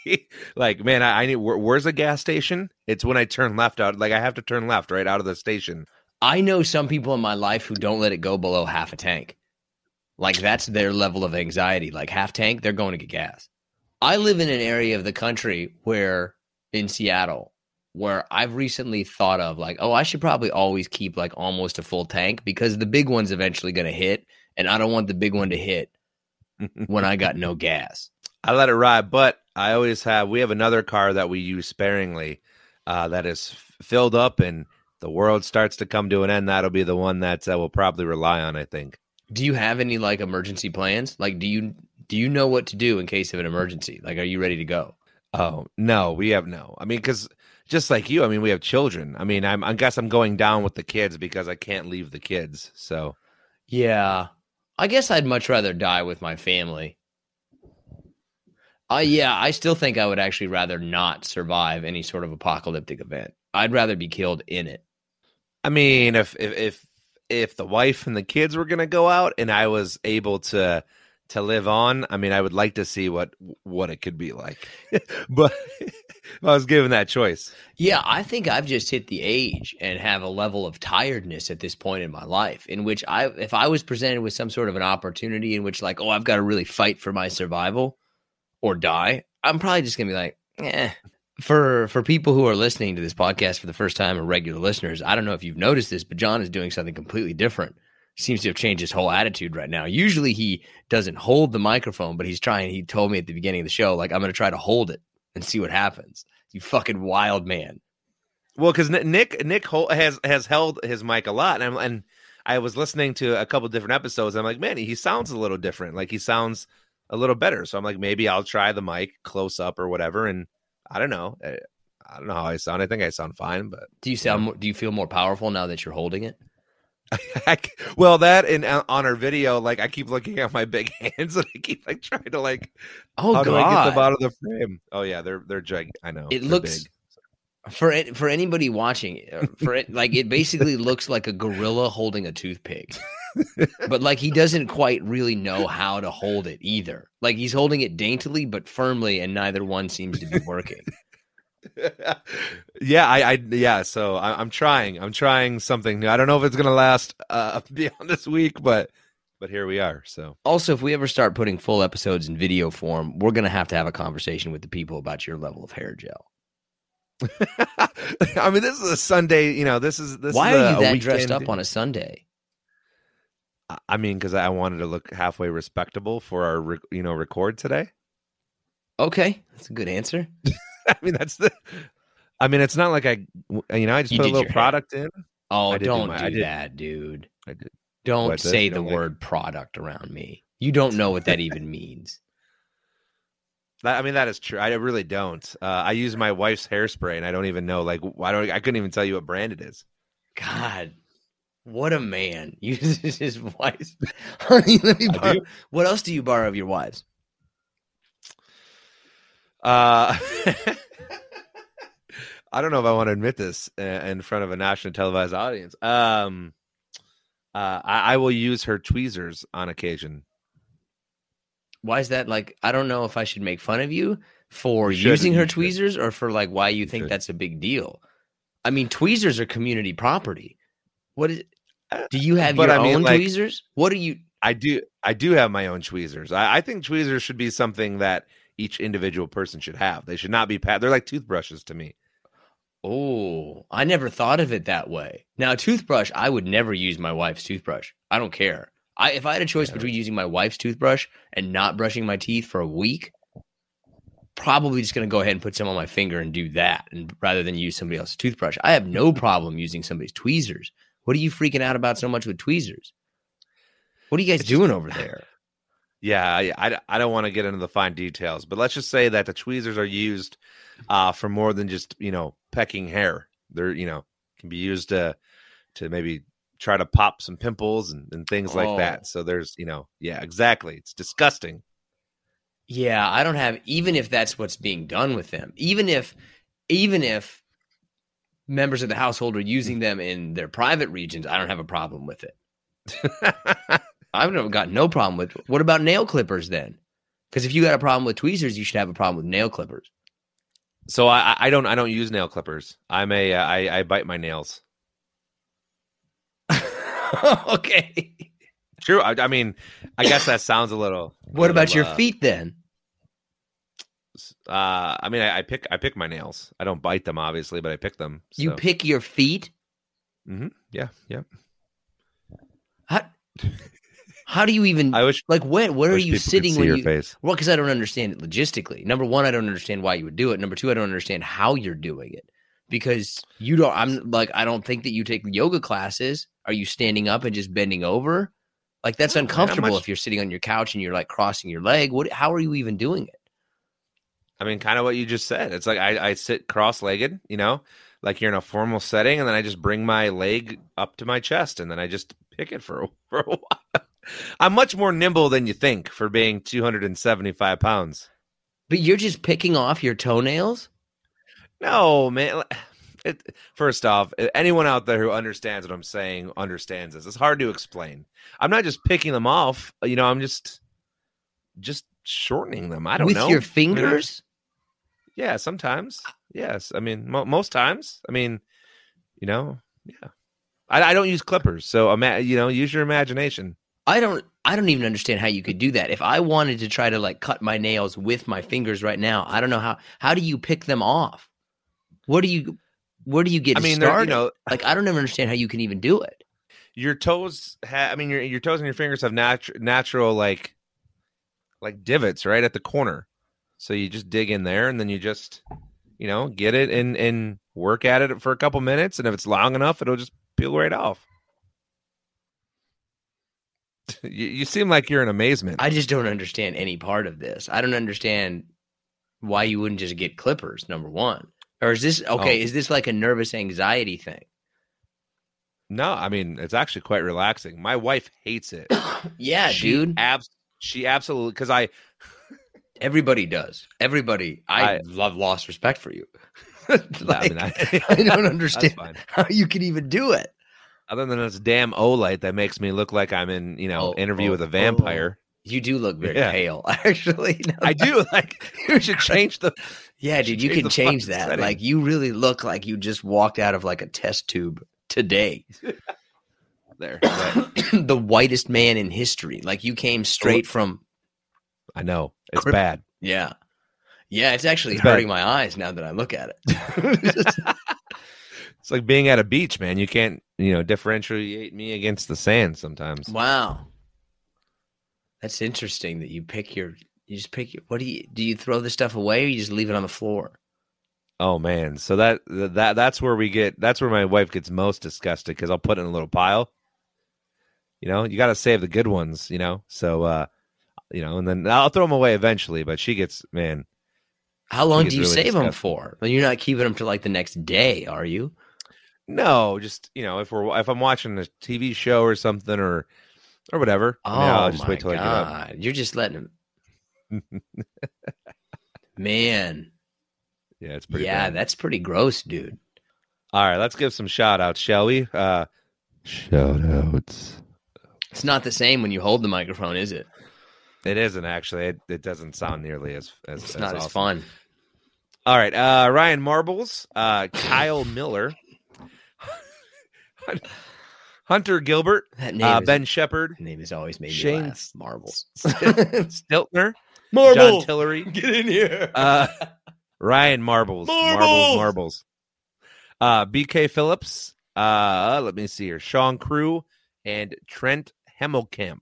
Like, man, I need. Where's the gas station? It's when I turn left out. Like I have to turn left right out of the station. I know some people in my life who don't let it go below half a tank. Like that's their level of anxiety. Like half tank, they're going to get gas. I live in an area of the country in Seattle, where I've recently thought of like, oh, I should probably always keep like almost a full tank because the big one's eventually going to hit. And I don't want the big one to hit when I got no gas. I let it ride, but I always have, we have another car that we use sparingly that is filled up and the world starts to come to an end. That'll be the one that we'll probably rely on, I think. Do you have any like emergency plans? Like, do you know what to do in case of an emergency? Like, are you ready to go? Oh, no, we have no. I mean, because just like you, I mean, we have children. I mean, I guess I'm going down with the kids because I can't leave the kids. So, yeah, I guess I'd much rather die with my family. Yeah, I still think I would actually rather not survive any sort of apocalyptic event. I'd rather be killed in it. I mean, if the wife and the kids were going to go out and I was able to live on, I mean, I would like to see what it could be like. But if I was given that choice. Yeah, I think I've just hit the age and have a level of tiredness at this point in my life in which if I was presented with some sort of an opportunity in which like, oh, I've got to really fight for my survival or die, I'm probably just going to be like, eh. For people who are listening to this podcast for the first time or regular listeners, I don't know if you've noticed this, but John is doing something completely different. Seems to have changed his whole attitude right now. Usually he doesn't hold the microphone, but he's trying. He told me at the beginning of the show, like, I'm going to try to hold it and see what happens. You fucking wild man. Well, because Nick has held his mic a lot. And I was listening to a couple different episodes. And I'm like, man, he sounds a little different. Like he sounds a little better. So I'm like, maybe I'll try the mic close up or whatever. And I don't know. I don't know how I sound. I think I sound fine, but do you feel more powerful now that you're holding it? Well, that and on our video, like I keep looking at my big hands and I keep like trying to like, how do I get them out of the frame? Oh yeah, they're gigantic. I know it looks big. For anybody watching, for it, like it basically looks like a gorilla holding a toothpick, but like he doesn't quite really know how to hold it either. Like he's holding it daintily but firmly, and neither one seems to be working. So I'm trying something new. I don't know if it's gonna last beyond this week, but here we are. So also, if we ever start putting full episodes in video form, we're gonna have to have a conversation with the people about your level of hair gel. I mean, this is a Sunday, you know, this why is are you that dressed up on a Sunday? I mean, because I wanted to look halfway respectable for our record today. Okay, that's a good answer. I mean, it's not like I just put a little product in. Oh, don't do that, dude. I did. Don't say the word product around me. You don't know what that even means. I mean, that is true. I really don't. I use my wife's hairspray and I don't even know. Like, I couldn't even tell you what brand it is. God, what a man uses his wife's. Honey, let me borrow. What else do you borrow of your wives? I don't know if I want to admit this in front of a national televised audience. I will use her tweezers on occasion. Why is that? Like, I don't know if I should make fun of you for using her tweezers or for like why you think that's a big deal. I mean, tweezers are community property. What is? Do you have your own tweezers? What do you? I do have my own tweezers. I think tweezers should be something that each individual person should have. They should not be they're like toothbrushes to me. Oh, I never thought of it that way. Now, a toothbrush, I would never use my wife's toothbrush. I don't care. If I had a choice between using my wife's toothbrush and not brushing my teeth for a week, probably just going to go ahead and put some on my finger and do that, and rather than use somebody else's toothbrush. I have no problem using somebody's tweezers. What are you freaking out about so much with tweezers? What are you guys doing over there? Yeah, I don't want to get into the fine details, but let's just say that the tweezers are used for more than just, pecking hair. They're, can be used to maybe try to pop some pimples and things like that. So there's, yeah, exactly. It's disgusting. Yeah, I don't have, even if that's what's being done with them, even if members of the household are using them in their private regions, I don't have a problem with it. I've got no problem with. What about nail clippers then? Because if you got a problem with tweezers, you should have a problem with nail clippers. So I don't use nail clippers. I bite my nails. Okay. True. I mean, I guess that sounds a little. What about your feet then? I mean, I pick my nails. I don't bite them, obviously, but I pick them. So. You pick your feet? Mm-hmm. Yeah. How do you even, where are you sitting when you, face. Well, because I don't understand it logistically. Number one, I don't understand why you would do it. Number two, I don't understand how you're doing it, because I don't think that you take yoga classes. Are you standing up and just bending over? Like, that's uncomfortable if you're sitting on your couch and you're like crossing your leg. How are you even doing it? I mean, kind of what you just said. It's like, I sit cross-legged, like you're in a formal setting, and then I just bring my leg up to my chest and then I just pick it for a while. I'm much more nimble than you think for being 275 pounds. But you're just picking off your toenails? No, man. First off, anyone out there who understands what I'm saying understands this. It's hard to explain. I'm not just picking them off. I'm just shortening them. I don't know. With your fingers? Yeah, sometimes. Yes. I mean, most times. I mean, yeah. I don't use clippers. So, use your imagination. I don't even understand how you could do that. If I wanted to try to like cut my nails with my fingers right now, I don't know how do you pick them off? Where do you get started? Like, I don't even understand how you can even do it. Your toes your toes and your fingers have natural like divots right at the corner. So you just dig in there and then you just, get it and work at it for a couple minutes. And if it's long enough, it'll just peel right off. You seem like you're in amazement. I just don't understand any part of this. I don't understand why you wouldn't just get clippers, number one. Or is this okay? Is this like a nervous anxiety thing? No, I mean, it's actually quite relaxing. My wife hates it. Yeah, dude. She absolutely, because I. Everybody does. Everybody. I love lost respect for you. I don't understand how you can even do it. Other than this damn O-light that makes me look like I'm in, Interview with a Vampire. You do look very pale, actually. No, I do. Like, you should change the. Yeah, dude, you can change that. Setting. Like, you really look like you just walked out of like a test tube today. There. The whitest man in history. Like, you came straight from. I know. It's bad. Yeah. Yeah, it's actually hurting my eyes now that I look at it. It's like being at a beach, man. You can't, differentiate me against the sand sometimes. Wow. That's interesting that you pick what do you throw this stuff away, or you just leave it on the floor? Oh man. So that's where my wife gets most disgusted, because I'll put it in a little pile. You got to save the good ones, So, and then I'll throw them away eventually, but she gets, man. How long do you really save them for? Well, you're not keeping them till like the next day, are you? No, just if I'm watching a TV show or something or whatever. Oh, I'll just wait till I get up. You're just letting them. Man. Yeah, it's pretty. Yeah, bad. That's pretty gross, dude. All right, let's give some shout outs, shall we? Shout outs. It's not the same when you hold the microphone, is it? It isn't, actually. It doesn't sound nearly as it's not as fun. All right. Ryan Marbles, Kyle Miller, Hunter Gilbert, Ben Shepard. Name has always made Shane me laugh. Marbles. Stiltner. Marble. John Tillery. Get in here. Ryan Marbles. Marbles. BK Phillips. Let me see here. Sean Crew and Trent Hemmelkamp.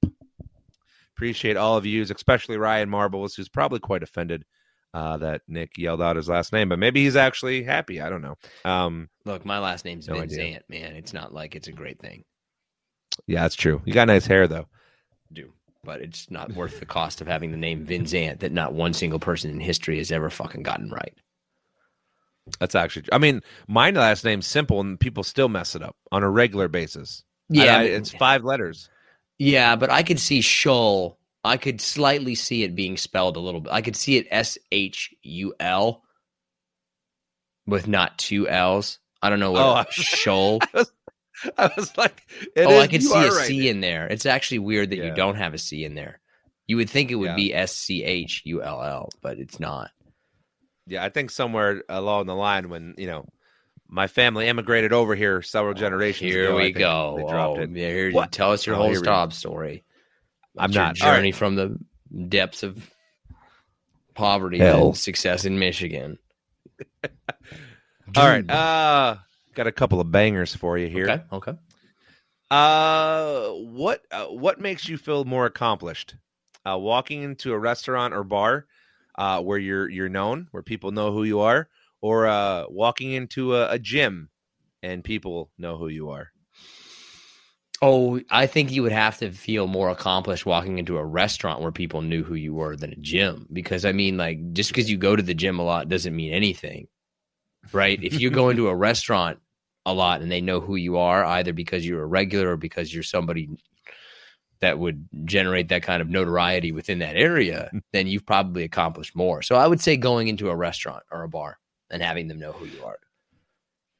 Appreciate all of you, especially Ryan Marbles, who's probably quite offended that Nick yelled out his last name, but maybe he's actually happy. I don't know. Look, my last name's Vinzant, man. It's not like it's a great thing. Yeah, that's true. You got nice hair, though. I do, but it's not worth the cost of having the name Vinzant that not one single person in history has ever fucking gotten right. That's actually true. I mean, my last name's simple, and people still mess it up on a regular basis. Yeah, it's 5 letters. Yeah, but I could see Shull. I could slightly see it being spelled a little bit. I could see it S-H-U-L with not 2 L's. I don't know what Shull. I was like, I could see a C in there. It's actually weird that you don't have a C in there. You would think it would be S-C-H-U-L-L, but it's not. Yeah, I think somewhere along the line when, my family emigrated over here several generations ago. Here we go. They dropped it. Here, tell us your whole job story. What's your journey from the depths of poverty and success in Michigan. All right. Got a couple of bangers for you here. Okay. What makes you feel more accomplished? Walking into a restaurant or bar where you're known, where people know who you are, or walking into a gym and people know who you are? Oh, I think you would have to feel more accomplished walking into a restaurant where people knew who you were than a gym. Because, I mean, like, just because you go to the gym a lot doesn't mean anything, right? If you go into a restaurant a lot and they know who you are, either because you're a regular or because you're somebody that would generate that kind of notoriety within that area, then you've probably accomplished more. So I would say going into a restaurant or a bar and having them know who you are.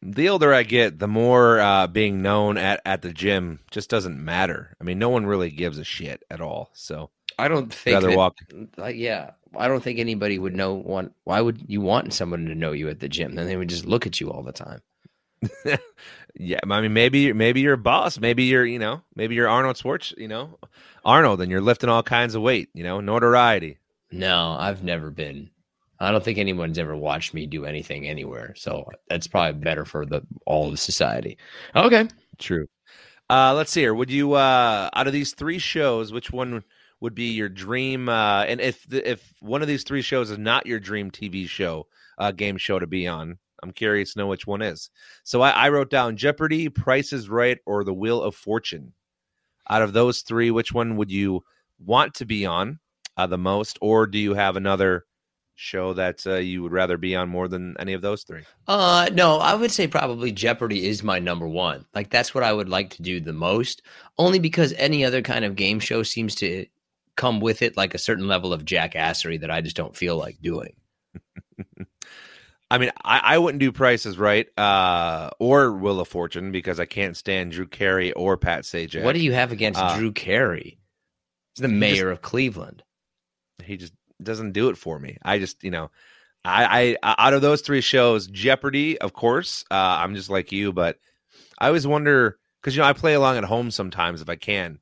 The older I get, the more being known at the gym just doesn't matter. I mean, no one really gives a shit at all. So I don't think I don't think anybody would know one. Why would you want someone to know you at the gym? Then they would just look at you all the time. Yeah, I mean, maybe you're a boss. Maybe you're Arnold Schwarzenegger. Arnold, and you're lifting all kinds of weight. Notoriety. No, I've never been. I don't think anyone's ever watched me do anything anywhere. So that's probably better for all of society. Okay. True. Let's see here. Would you, out of these 3 shows, which one would be your dream? And if one of these 3 shows is not your dream TV show, game show to be on, I'm curious to know which one is. So I wrote down Jeopardy, Price is Right, or The Wheel of Fortune. Out of those 3, which one would you want to be on the most? Or do you have another show that you would rather be on more than any of those three? No, I would say probably Jeopardy is my number one. Like, that's what I would like to do the most, only because any other kind of game show seems to come with it like a certain level of jackassery that I just don't feel like doing. I mean, I wouldn't do Price is Right or Wheel of Fortune because I can't stand Drew Carey or Pat Sajak. What do you have against Drew Carey? He's the mayor of Cleveland. He just doesn't do it for me. I just, you know, I out of those three shows, Jeopardy, of course. I'm just like you, but I always wonder because, you know, I play along at home sometimes if I can.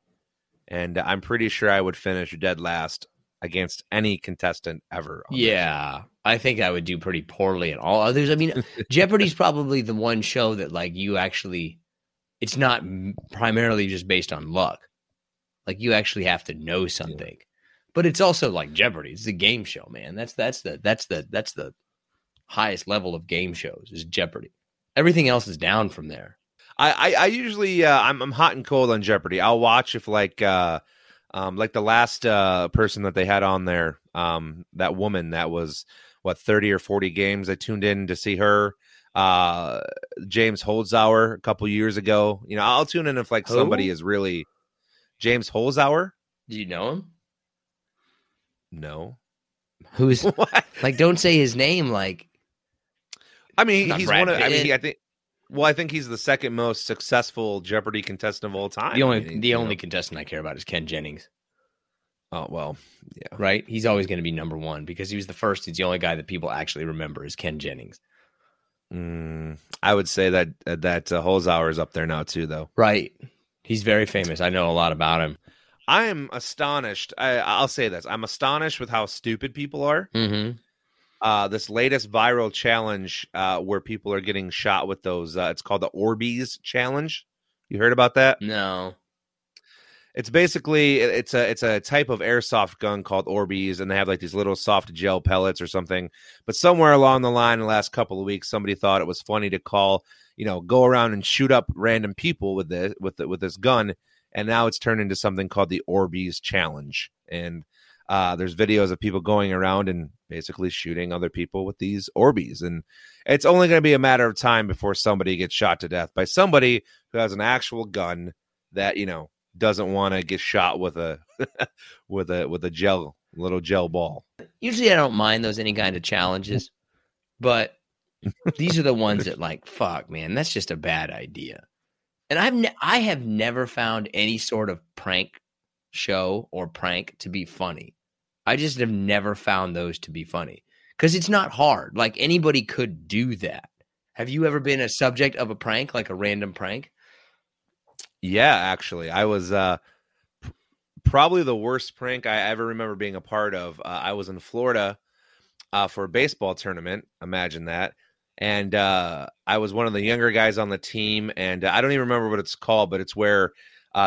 And I'm pretty sure I would finish dead last against any contestant ever. Yeah, I think I would do pretty poorly in all others. I mean, Jeopardy's probably the one show that, like, you actually, it's not primarily just based on luck. Like, you actually have to know something. Yeah. But it's also like Jeopardy. It's a game show, man. That's the highest level of game shows is Jeopardy. Everything else is down from there. I usually I'm hot and cold on Jeopardy. I'll watch if like the last person that they had on there, that woman that was what 30 or 40 games. I tuned in to see her. James Holzhauer a couple years ago. You know, I'll tune in if like somebody is really James Holzhauer. Do you know him? No. Who's like? Don't say his name. Like, I mean, he's Brad one of. I mean, I think. Well, I think he's the second most successful Jeopardy contestant of all time. The only contestant I care about is Ken Jennings. Oh, well, yeah. Right? He's always going to be number one because he was the first. He's the only guy that people actually remember is Ken Jennings. I would say that Holzhauer is up there now, too, though. Right. He's very famous. I know a lot about him. I am astonished. I'll say this. I'm astonished with how stupid people are. Mm-hmm. This latest viral challenge where people are getting shot with those. It's called the Orbeez challenge. You heard about that? No. It's basically it's a type of airsoft gun called Orbeez, and they have like these little soft gel pellets or something. But somewhere along the line, in the last couple of weeks, somebody thought it was funny to go around and shoot up random people with this gun, and now it's turned into something called the Orbeez challenge. And there's videos of people going around and basically shooting other people with these Orbeez. And it's only going to be a matter of time before somebody gets shot to death by somebody who has an actual gun that, you know, doesn't want to get shot with a with a little gel ball. Usually I don't mind those any kind of challenges, but these are the ones that like, fuck, man, that's just a bad idea. And I have never found any sort of prank show or prank to be funny. I just have never found those to be funny because it's not hard. Like, anybody could do that. Have you ever been a subject of a prank, like a random prank? Yeah, actually. I was probably the worst prank I ever remember being a part of. I was in Florida for a baseball tournament. Imagine that. And I was one of the younger guys on the team. And I don't even remember what it's called, but it's where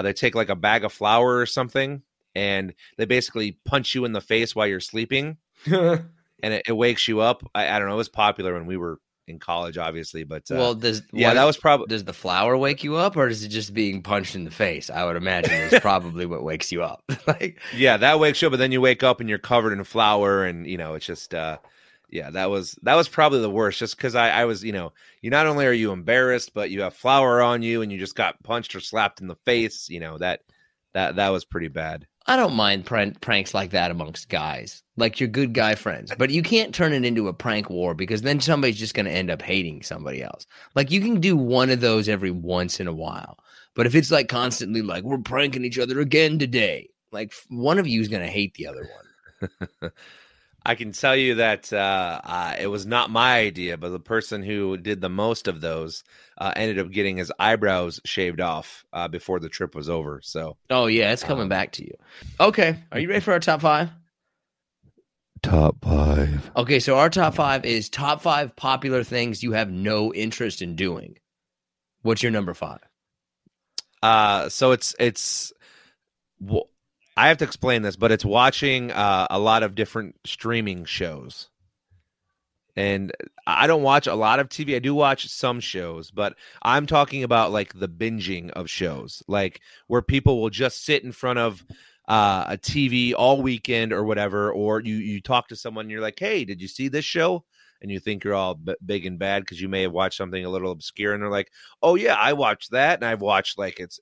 they take like a bag of flour or something. And they basically punch you in the face while you're sleeping and it wakes you up. I don't know. It was popular when we were in college, obviously, but that was probably, does the flour wake you up or is it just being punched in the face? I would imagine is probably what wakes you up. Like, yeah, that wakes you up, but then you wake up and you're covered in flour and, you know, it's just, yeah, that was probably the worst just because I was, you know, you not only are you embarrassed, but you have flour on you and you just got punched or slapped in the face. You know, that was pretty bad. I don't mind pranks like that amongst guys, like your good guy friends, but you can't turn it into a prank war because then somebody's just going to end up hating somebody else. Like, you can do one of those every once in a while, but if it's like constantly like, we're pranking each other again today, like one of you is going to hate the other one. I can tell you that it was not my idea, but the person who did the most of those ended up getting his eyebrows shaved off before the trip was over. So, oh, yeah, it's coming back to you. Okay. Are you ready for our top five? Top five. Okay, so our top five is top five popular things you have no interest in doing. What's your number five? So it's well, I have to explain this, but it's watching a lot of different streaming shows. And I don't watch a lot of TV. I do watch some shows, but I'm talking about like the binging of shows, like where people will just sit in front of a TV all weekend or whatever, or you talk to someone and you're like, hey, did you see this show? And you think you're all big and bad because you may have watched something a little obscure, and they're like, oh yeah, I watched that, and I've watched like it's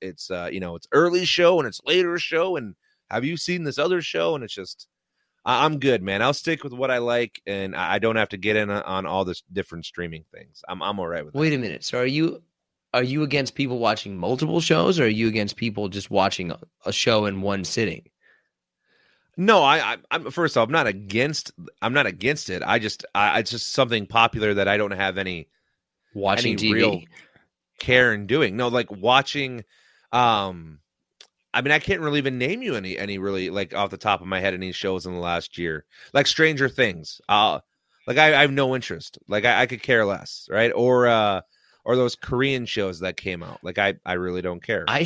early show and it's later show, and have you seen this other show? And it's just, I'm good, man. I'll stick with what I like, and I don't have to get in on all this different streaming things. I'm all right with that. Wait a minute. So are you against people watching multiple shows, or are you against people just watching a show in one sitting? No, I'm first off, I'm not against it. It's just something popular that I don't have any watching any TV real care in doing. No, like watching. I mean, I can't really even name you any really, like, off the top of my head, any shows in the last year, like Stranger Things. I have no interest. Like I could care less, right? Or those Korean shows that came out. Like I really don't care. When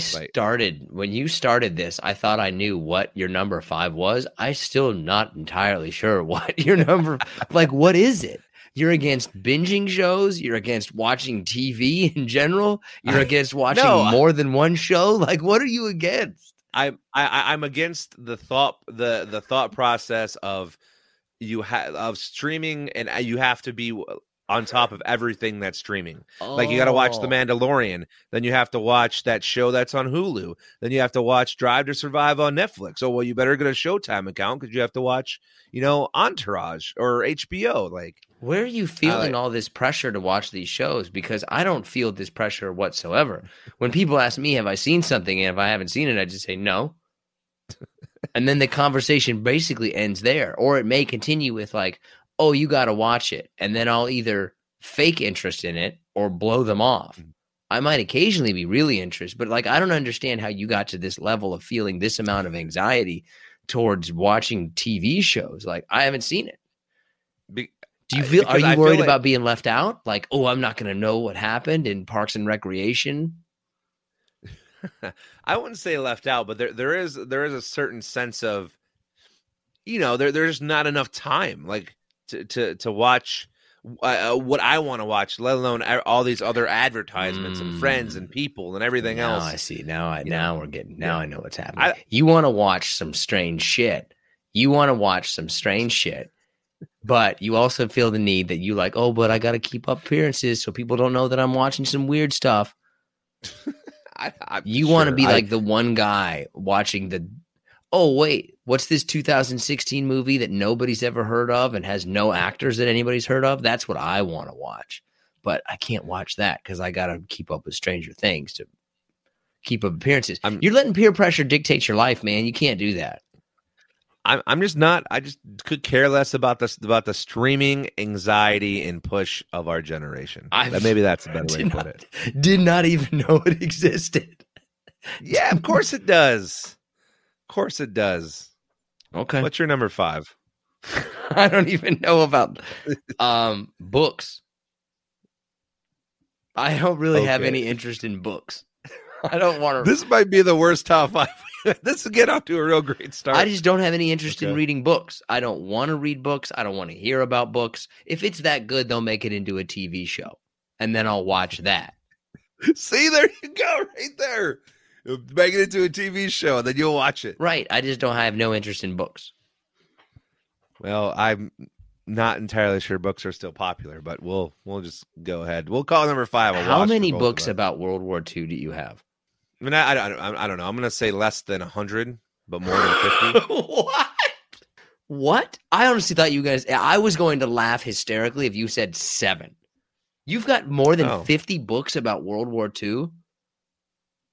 you started this, I thought I knew what your number 5 was. I still not entirely sure what your number like, what is it? You're against binging shows. You're against watching TV in general. You're against watching more than one show. Like, what are you against? I'm against the thought process of of streaming, and you have to be on top of everything that's streaming. Oh. Like, you got to watch The Mandalorian. Then you have to watch that show that's on Hulu. Then you have to watch Drive to Survive on Netflix. Oh, well, you better get a Showtime account because you have to watch, Entourage or HBO. Like, where are you feeling all this pressure to watch these shows? Because I don't feel this pressure whatsoever. When people ask me, have I seen something? And if I haven't seen it, I just say no. And then the conversation basically ends there. Or it may continue with like, oh, you got to watch it. And then I'll either fake interest in it or blow them off. I might occasionally be really interested, but like, I don't understand how you got to this level of feeling this amount of anxiety towards watching TV shows. Like, I haven't seen it. Do you feel, are you worried about being left out? Like, oh, I'm not going to know what happened in Parks and Recreation. I wouldn't say left out, but there is a certain sense of, there's not enough time. Like, to watch what I want to watch, let alone all these other advertisements and friends and people and everything else. Now I see. I know what's happening. You want to watch some strange shit. But you also feel the need that you like, oh, but I got to keep up appearances so people don't know that I'm watching some weird stuff. You want to be like the one guy watching the, oh, wait. What's this 2016 movie that nobody's ever heard of and has no actors that anybody's heard of? That's what I want to watch. But I can't watch that because I got to keep up with Stranger Things to keep up appearances. You're letting peer pressure dictate your life, man. You can't do that. I'm just not – I just could care less about the streaming anxiety and push of our generation. Maybe that's a better way to put it. Did not even know it existed. Yeah, of course it does. Okay. What's your number 5? I don't even know about books. I don't really have any interest in books. I don't want to. This might be the worst top 5. This will get off to a real great start. I just don't have any interest in reading books. I don't want to read books. I don't want to hear about books. If it's that good, they'll make it into a TV show, and then I'll watch that. See, there you go, right there. Make it into a TV show, then you'll watch it. Right. I just don't have no interest in books. Well, I'm not entirely sure books are still popular, but we'll just go ahead. We'll call number 5. How many books about World War II do you have? I mean, I don't know. I'm going to say less than 100, but more than 50. What? I honestly thought you guys, I was going to laugh hysterically if you said 7. You've got more than 50 books about World War II?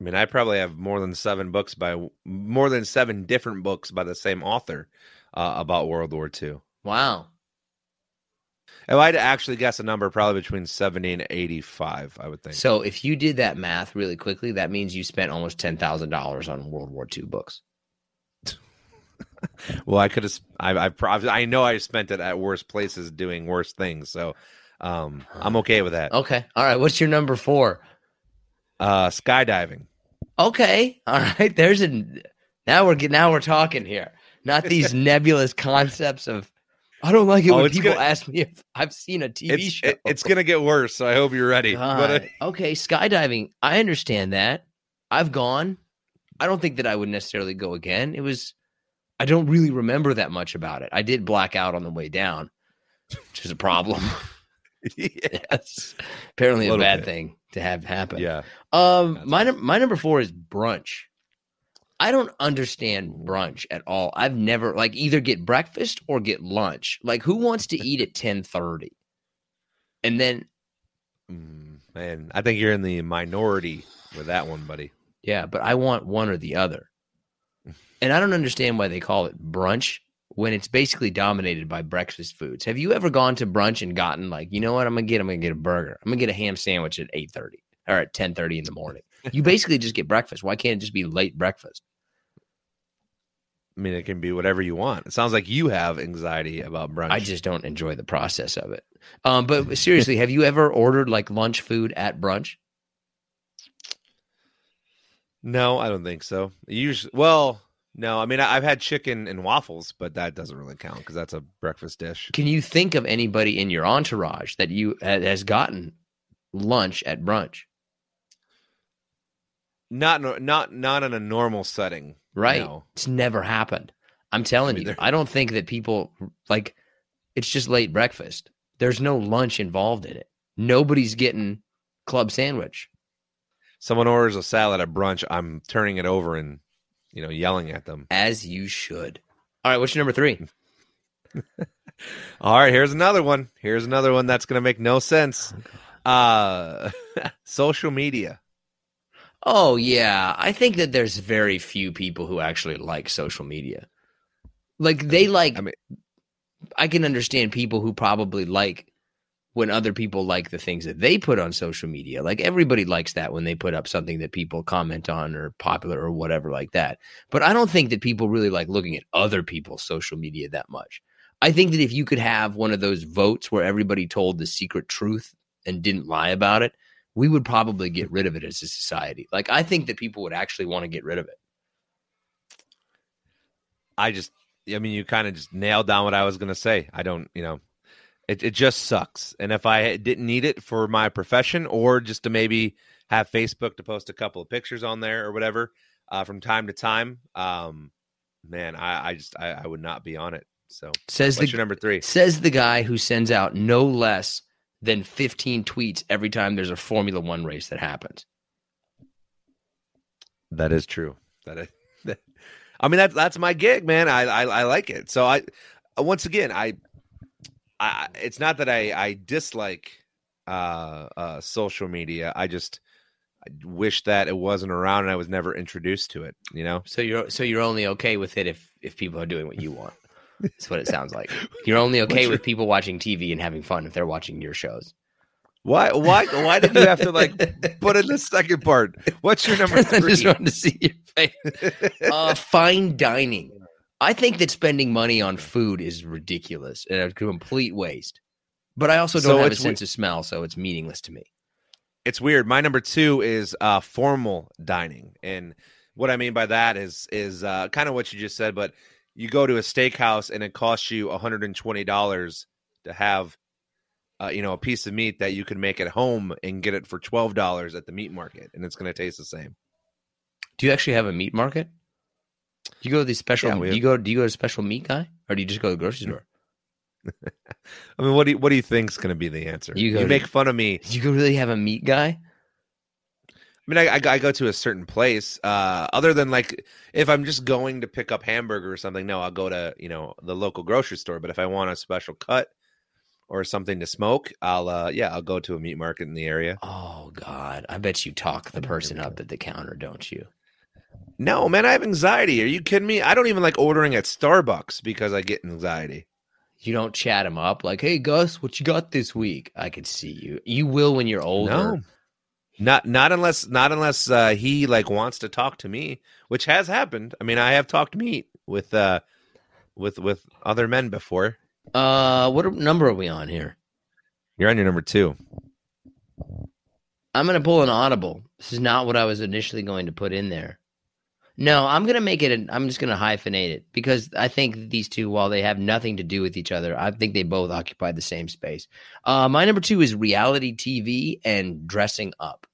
I mean, I probably have more than 7 different books by the same author about World War II. Wow. If I had to actually guess a number, probably between 70 and 85, I would think. So if you did that math really quickly, that means you spent almost $10,000 on World War II books. Well, I could have. I know I spent it at worse places doing worse things. So I'm okay with that. Okay. All right. What's your number 4? Skydiving. Okay. All right. Now we're talking here. Not these nebulous concepts of, I don't like it when people ask me if I've seen a TV show. It's going to get worse. So I hope you're ready. But, okay. Skydiving. I understand that. I've gone. I don't think that I would necessarily go again. I don't really remember that much about it. I did black out on the way down, which is a problem. Yes. Apparently a bad thing to have happen. Yeah. My number four is brunch. I don't understand brunch at all. I've never either get breakfast or get lunch. Who wants to eat at 10:30? And then, man, I think you're in the minority with that one, buddy. Yeah, but I want one or the other. And I don't understand why they call it brunch when it's basically dominated by breakfast foods. Have you ever gone to brunch and gotten you know what? I'm going to get a burger. I'm going to get a ham sandwich at 8:30 or at 10:30 in the morning. You basically just get breakfast. Why can't it just be late breakfast? I mean, it can be whatever you want. It sounds like you have anxiety about brunch. I just don't enjoy the process of it. But seriously, have you ever ordered lunch food at brunch? No, I don't think so. No, I mean, I've had chicken and waffles, but that doesn't really count because that's a breakfast dish. Can you think of anybody in your entourage that has gotten lunch at brunch? Not in a normal setting. Right. No. It's never happened. I'm telling you, I don't think that people it's just late breakfast. There's no lunch involved in it. Nobody's getting club sandwich. Someone orders a salad at brunch. I'm turning it over and yelling at them. As you should. All right, what's your number three? All right, here's another one. That's going to make no sense. Social media. Oh, yeah. I think that there's very few people who actually like social media. I can understand people who probably like when other people like the things that they put on social media. Everybody likes that when they put up something that people comment on or popular or whatever like that. But I don't think that people really like looking at other people's social media that much. I think that if you could have one of those votes where everybody told the secret truth and didn't lie about it, we would probably get rid of it as a society. I think that people would actually want to get rid of it. You kind of just nailed down what I was going to say. I don't, It just sucks. And if I didn't need it for my profession or just to maybe have Facebook to post a couple of pictures on there or whatever from time to time, man, I would not be on it. So what's your number three? Says the guy who sends out no less than 15 tweets every time there's a Formula One race that happens. That is true. That's my gig, man. I like it. So I it's not that I dislike social media. I wish that it wasn't around and I was never introduced to it. So you're only okay with it if people are doing what you want. That's what it sounds like. You're only okay with people watching TV and having fun if they're watching your shows. Why did you have to put in the second part? What's your number three? I just wanted to see your face. Fine dining. I think that spending money on food is ridiculous and a complete waste. But I also don't have a sense of smell, so it's meaningless to me. It's weird. My number two is formal dining. And what I mean by that is kind of what you just said, but you go to a steakhouse and it costs you $120 to have a piece of meat that you could make at home and get it for $12 at the meat market, and it's going to taste the same. Do you actually have a meat market? Do you go to these special? Yeah, do you go to special meat guy, or do you just go to the grocery store? I mean, what do you think's going to be the answer? You make fun of me. Do you really have a meat guy? I mean, I go to a certain place. Other than if I'm just going to pick up hamburger or something, no, I'll go to the local grocery store. But if I want a special cut or something to smoke, I'll go to a meat market in the area. Oh God, I bet you talk the person up at the counter, don't you? No, man, I have anxiety. Are you kidding me? I don't even like ordering at Starbucks because I get anxiety. You don't chat him up like, hey, Gus, what you got this week? I could see you. You will when you're older. No, not unless he wants to talk to me, which has happened. I mean, I have talked meat with other men before. What number are we on here? You're on your number two. I'm going to pull an audible. This is not what I was initially going to put in there. No, I'm going to make it. I'm just going to hyphenate it because I think these two, while they have nothing to do with each other, I think they both occupy the same space. My number two is reality TV and dressing up.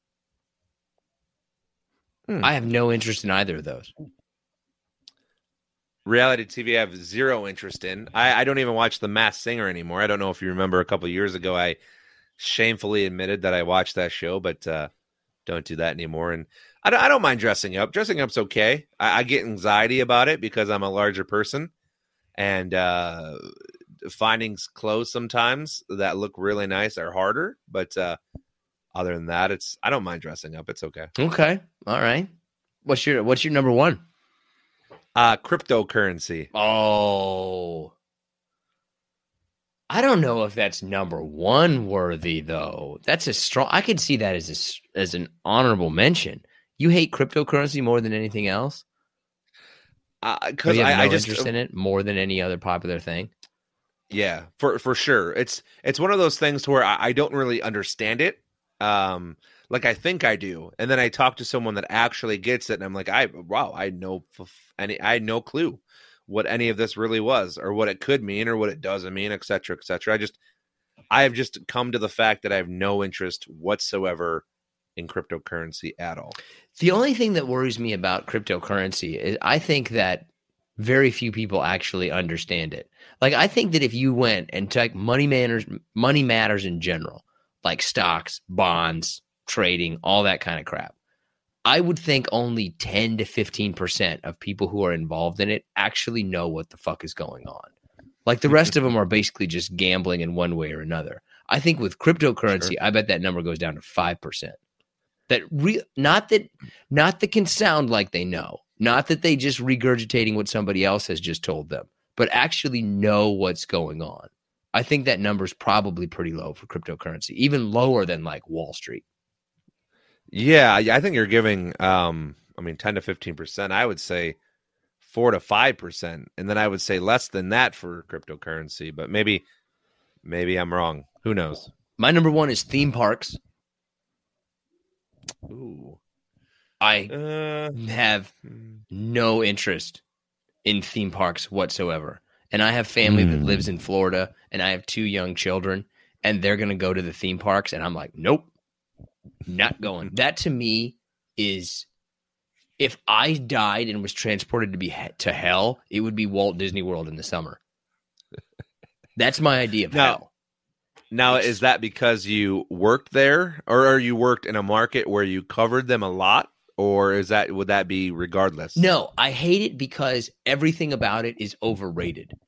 I have no interest in either of those. Reality TV, I have zero interest in. I don't even watch The Masked Singer anymore. I don't know if you remember a couple of years ago, I shamefully admitted that I watched that show, but don't do that anymore. And I don't mind dressing up. Dressing up's okay. I get anxiety about it because I'm a larger person, and finding clothes sometimes that look really nice are harder. But other than that, I don't mind dressing up. It's okay. Okay. All right. What's your number one? Cryptocurrency. Oh, I don't know if that's number one worthy though. That's a strong. I could see that as an honorable mention. You hate cryptocurrency more than anything else? Because I just interest in it more than any other popular thing. Yeah, for sure. It's one of those things where I don't really understand it. Like I think I do, and then I talk to someone that actually gets it, and I'm like, I had no clue what any of this really was, or what it could mean, or what it doesn't mean, et cetera, et cetera. I have just come to the fact that I have no interest whatsoever in cryptocurrency at all. The only thing that worries me about cryptocurrency is I think that very few people actually understand it. Like I think that if you went and took money matters in general, like stocks, bonds, trading, all that kind of crap, I would think only 10 to 15% of people who are involved in it actually know what the fuck is going on. Like the rest of them are basically just gambling in one way or another. I think with cryptocurrency, sure, I bet that number goes down to 5%. Not that can sound like they know, not that they just regurgitating what somebody else has just told them, but actually know what's going on. I think that number's probably pretty low for cryptocurrency, even lower than like Wall Street. Yeah, I think you're giving, 10 to 15%. I would say 4 to 5%. And then I would say less than that for cryptocurrency. But maybe I'm wrong. Who knows? My number one is theme parks. Ooh, I have no interest in theme parks whatsoever. And I have family that lives in Florida, and I have two young children, and they're going to go to the theme parks. And I'm like, nope, not going. That to me is, if I died and was transported to hell, it would be Walt Disney World in the summer. That's my idea of hell. Now, is that because you worked there, or you worked in a market where you covered them a lot? Or would that be regardless? No, I hate it because everything about it is overrated.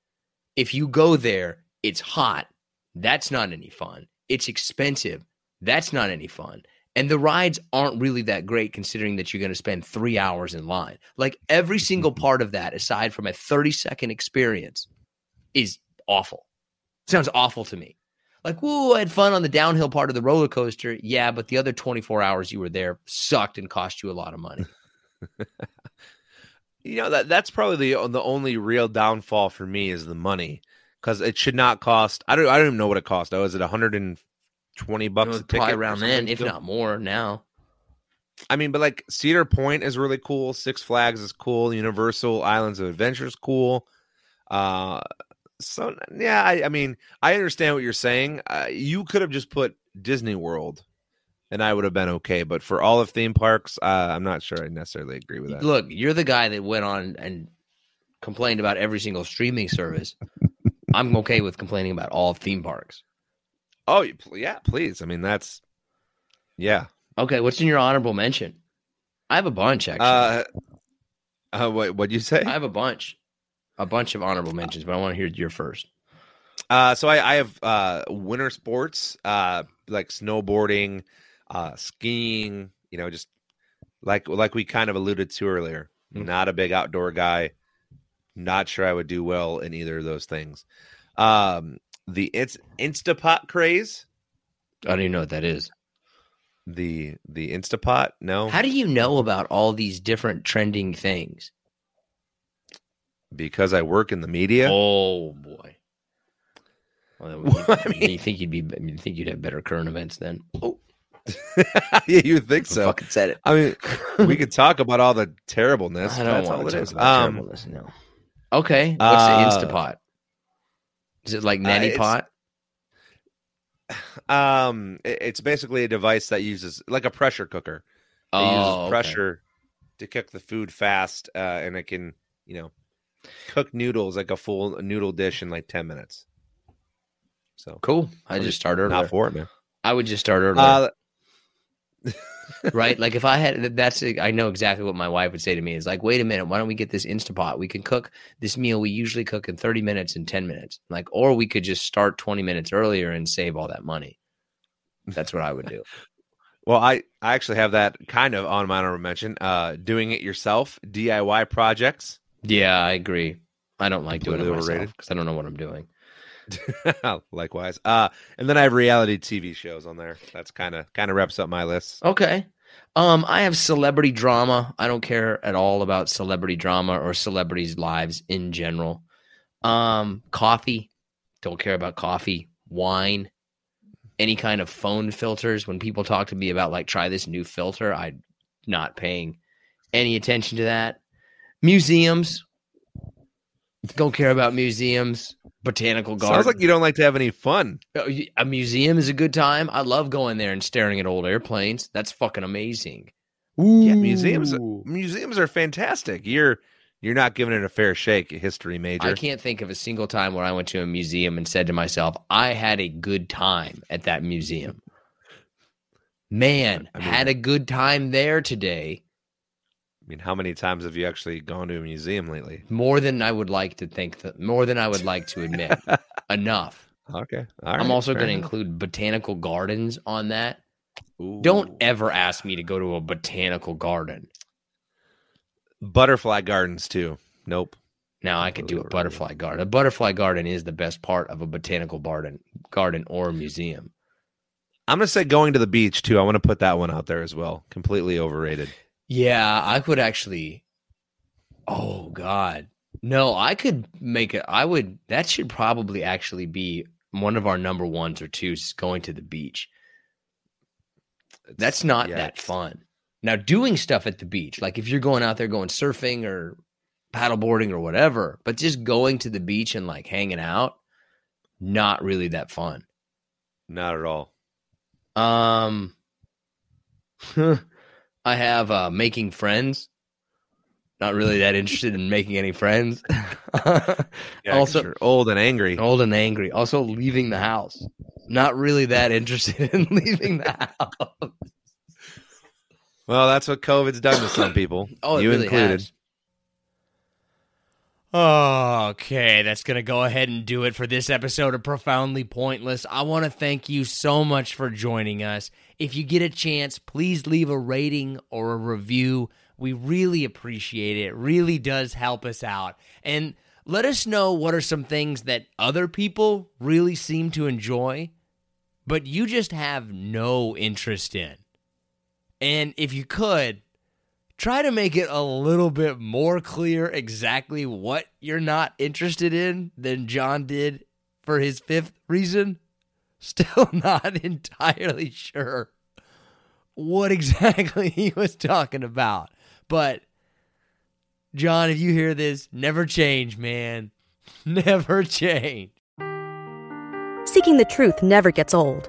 If you go there, it's hot. That's not any fun. It's expensive. That's not any fun. And the rides aren't really that great considering that you're going to spend 3 hours in line. Like every single part of that, aside from a 30-second experience, is awful. It sounds awful to me. Like, whoa, I had fun on the downhill part of the roller coaster. Yeah, but the other 24 hours you were there sucked and cost you a lot of money. That's probably the only real downfall for me is the money, because it should not cost. I don't even know what it cost. Oh, is it $120 a ticket? Around then, if not more now. I mean, but like Cedar Point is really cool. Six Flags is cool. Universal Islands of Adventure is cool. So, yeah, I understand what you're saying. You could have just put Disney World, and I would have been okay. But for all of theme parks, I'm not sure I necessarily agree with that. Look, you're the guy that went on and complained about every single streaming service. I'm okay with complaining about all theme parks. Oh, yeah, please. Yeah. Okay, what's in your honorable mention? I have a bunch, actually. What'd you say? I have a bunch. A bunch of honorable mentions, but I want to hear your first. So I have winter sports, like snowboarding, skiing, just like we kind of alluded to earlier. Mm-hmm. Not a big outdoor guy. Not sure I would do well in either of those things. The Instapot craze. I don't even know what that is. The Instapot? No. How do you know about all these different trending things? Because I work in the media. Oh boy! You think you'd have better current events then? Oh, yeah, you think so? Fucking said it. We could talk about all the terribleness. I don't want to talk about terribleness. No. Okay. What's the Instapot? Is it like Neti Pot? It's basically a device that uses like a pressure cooker. It uses pressure to cook the food fast, and I can, you know, cook noodles like a full noodle dish in like 10 minutes. So cool. I just started earlier. Not for it, man. I would just start earlier. Right? Like if I had, that's, I know exactly what my wife would say to me is like, wait a minute, why don't we get this Instapot? We can cook this meal we usually cook in 30 minutes and 10 minutes. Like, or we could just start 20 minutes earlier and save all that money. That's what I would do. Well, I actually have that kind of on my honorable mention, doing it yourself, DIY projects. Yeah, I agree. I don't like doing it myself because I don't know what I'm doing. Likewise. And then I have reality TV shows on there. That's kind of wraps up my list. Okay. I have celebrity drama. I don't care at all about celebrity drama or celebrities' lives in general. Coffee. Don't care about coffee. Wine. Any kind of phone filters. When people talk to me about like, try this new filter, I'm not paying any attention to that. Museums. Don't care about museums. Botanical garden. Sounds like you don't like to have any fun. A museum is a good time. I love going there and staring at old airplanes. That's fucking amazing. Ooh. Yeah, museums are fantastic. You're not giving it a fair shake, a history major. I can't think of a single time where I went to a museum and said to myself, I had a good time at that museum. Man, had a good time there today. I mean, how many times have you actually gone to a museum lately? More than I would like to think, more than I would like to admit. Enough. Okay. All right, I'm also going to include botanical gardens on that. Ooh. Don't ever ask me to go to a botanical garden. Butterfly gardens too. Nope. Now I could do a butterfly garden. A butterfly garden is the best part of a botanical garden or museum. I'm going to say going to the beach too. I want to put that one out there as well. Completely overrated. Yeah, I could actually. Oh, God. No, I could make it. I would. That should probably actually be one of our number ones or twos, going to the beach. That's not that fun. Now, doing stuff at the beach, like if you're going out there going surfing or paddleboarding or whatever, but just going to the beach and like hanging out, not really that fun. Not at all. I have making friends. Not really that interested in making any friends. Also, you're old and angry. Also, leaving the house. Not really that interested in leaving the house. Well, that's what COVID's done to some people. Oh, you really included. Has. Okay, that's going to go ahead and do it for this episode of Profoundly Pointless. I want to thank you so much for joining us. If you get a chance, please leave a rating or a review. We really appreciate it. It really does help us out. And let us know what are some things that other people really seem to enjoy, but you just have no interest in. And if you could, try to make it a little bit more clear exactly what you're not interested in than John did for his fifth reason. Still not entirely sure what exactly he was talking about. But, John, if you hear this, never change, man. Never change. Seeking the truth never gets old.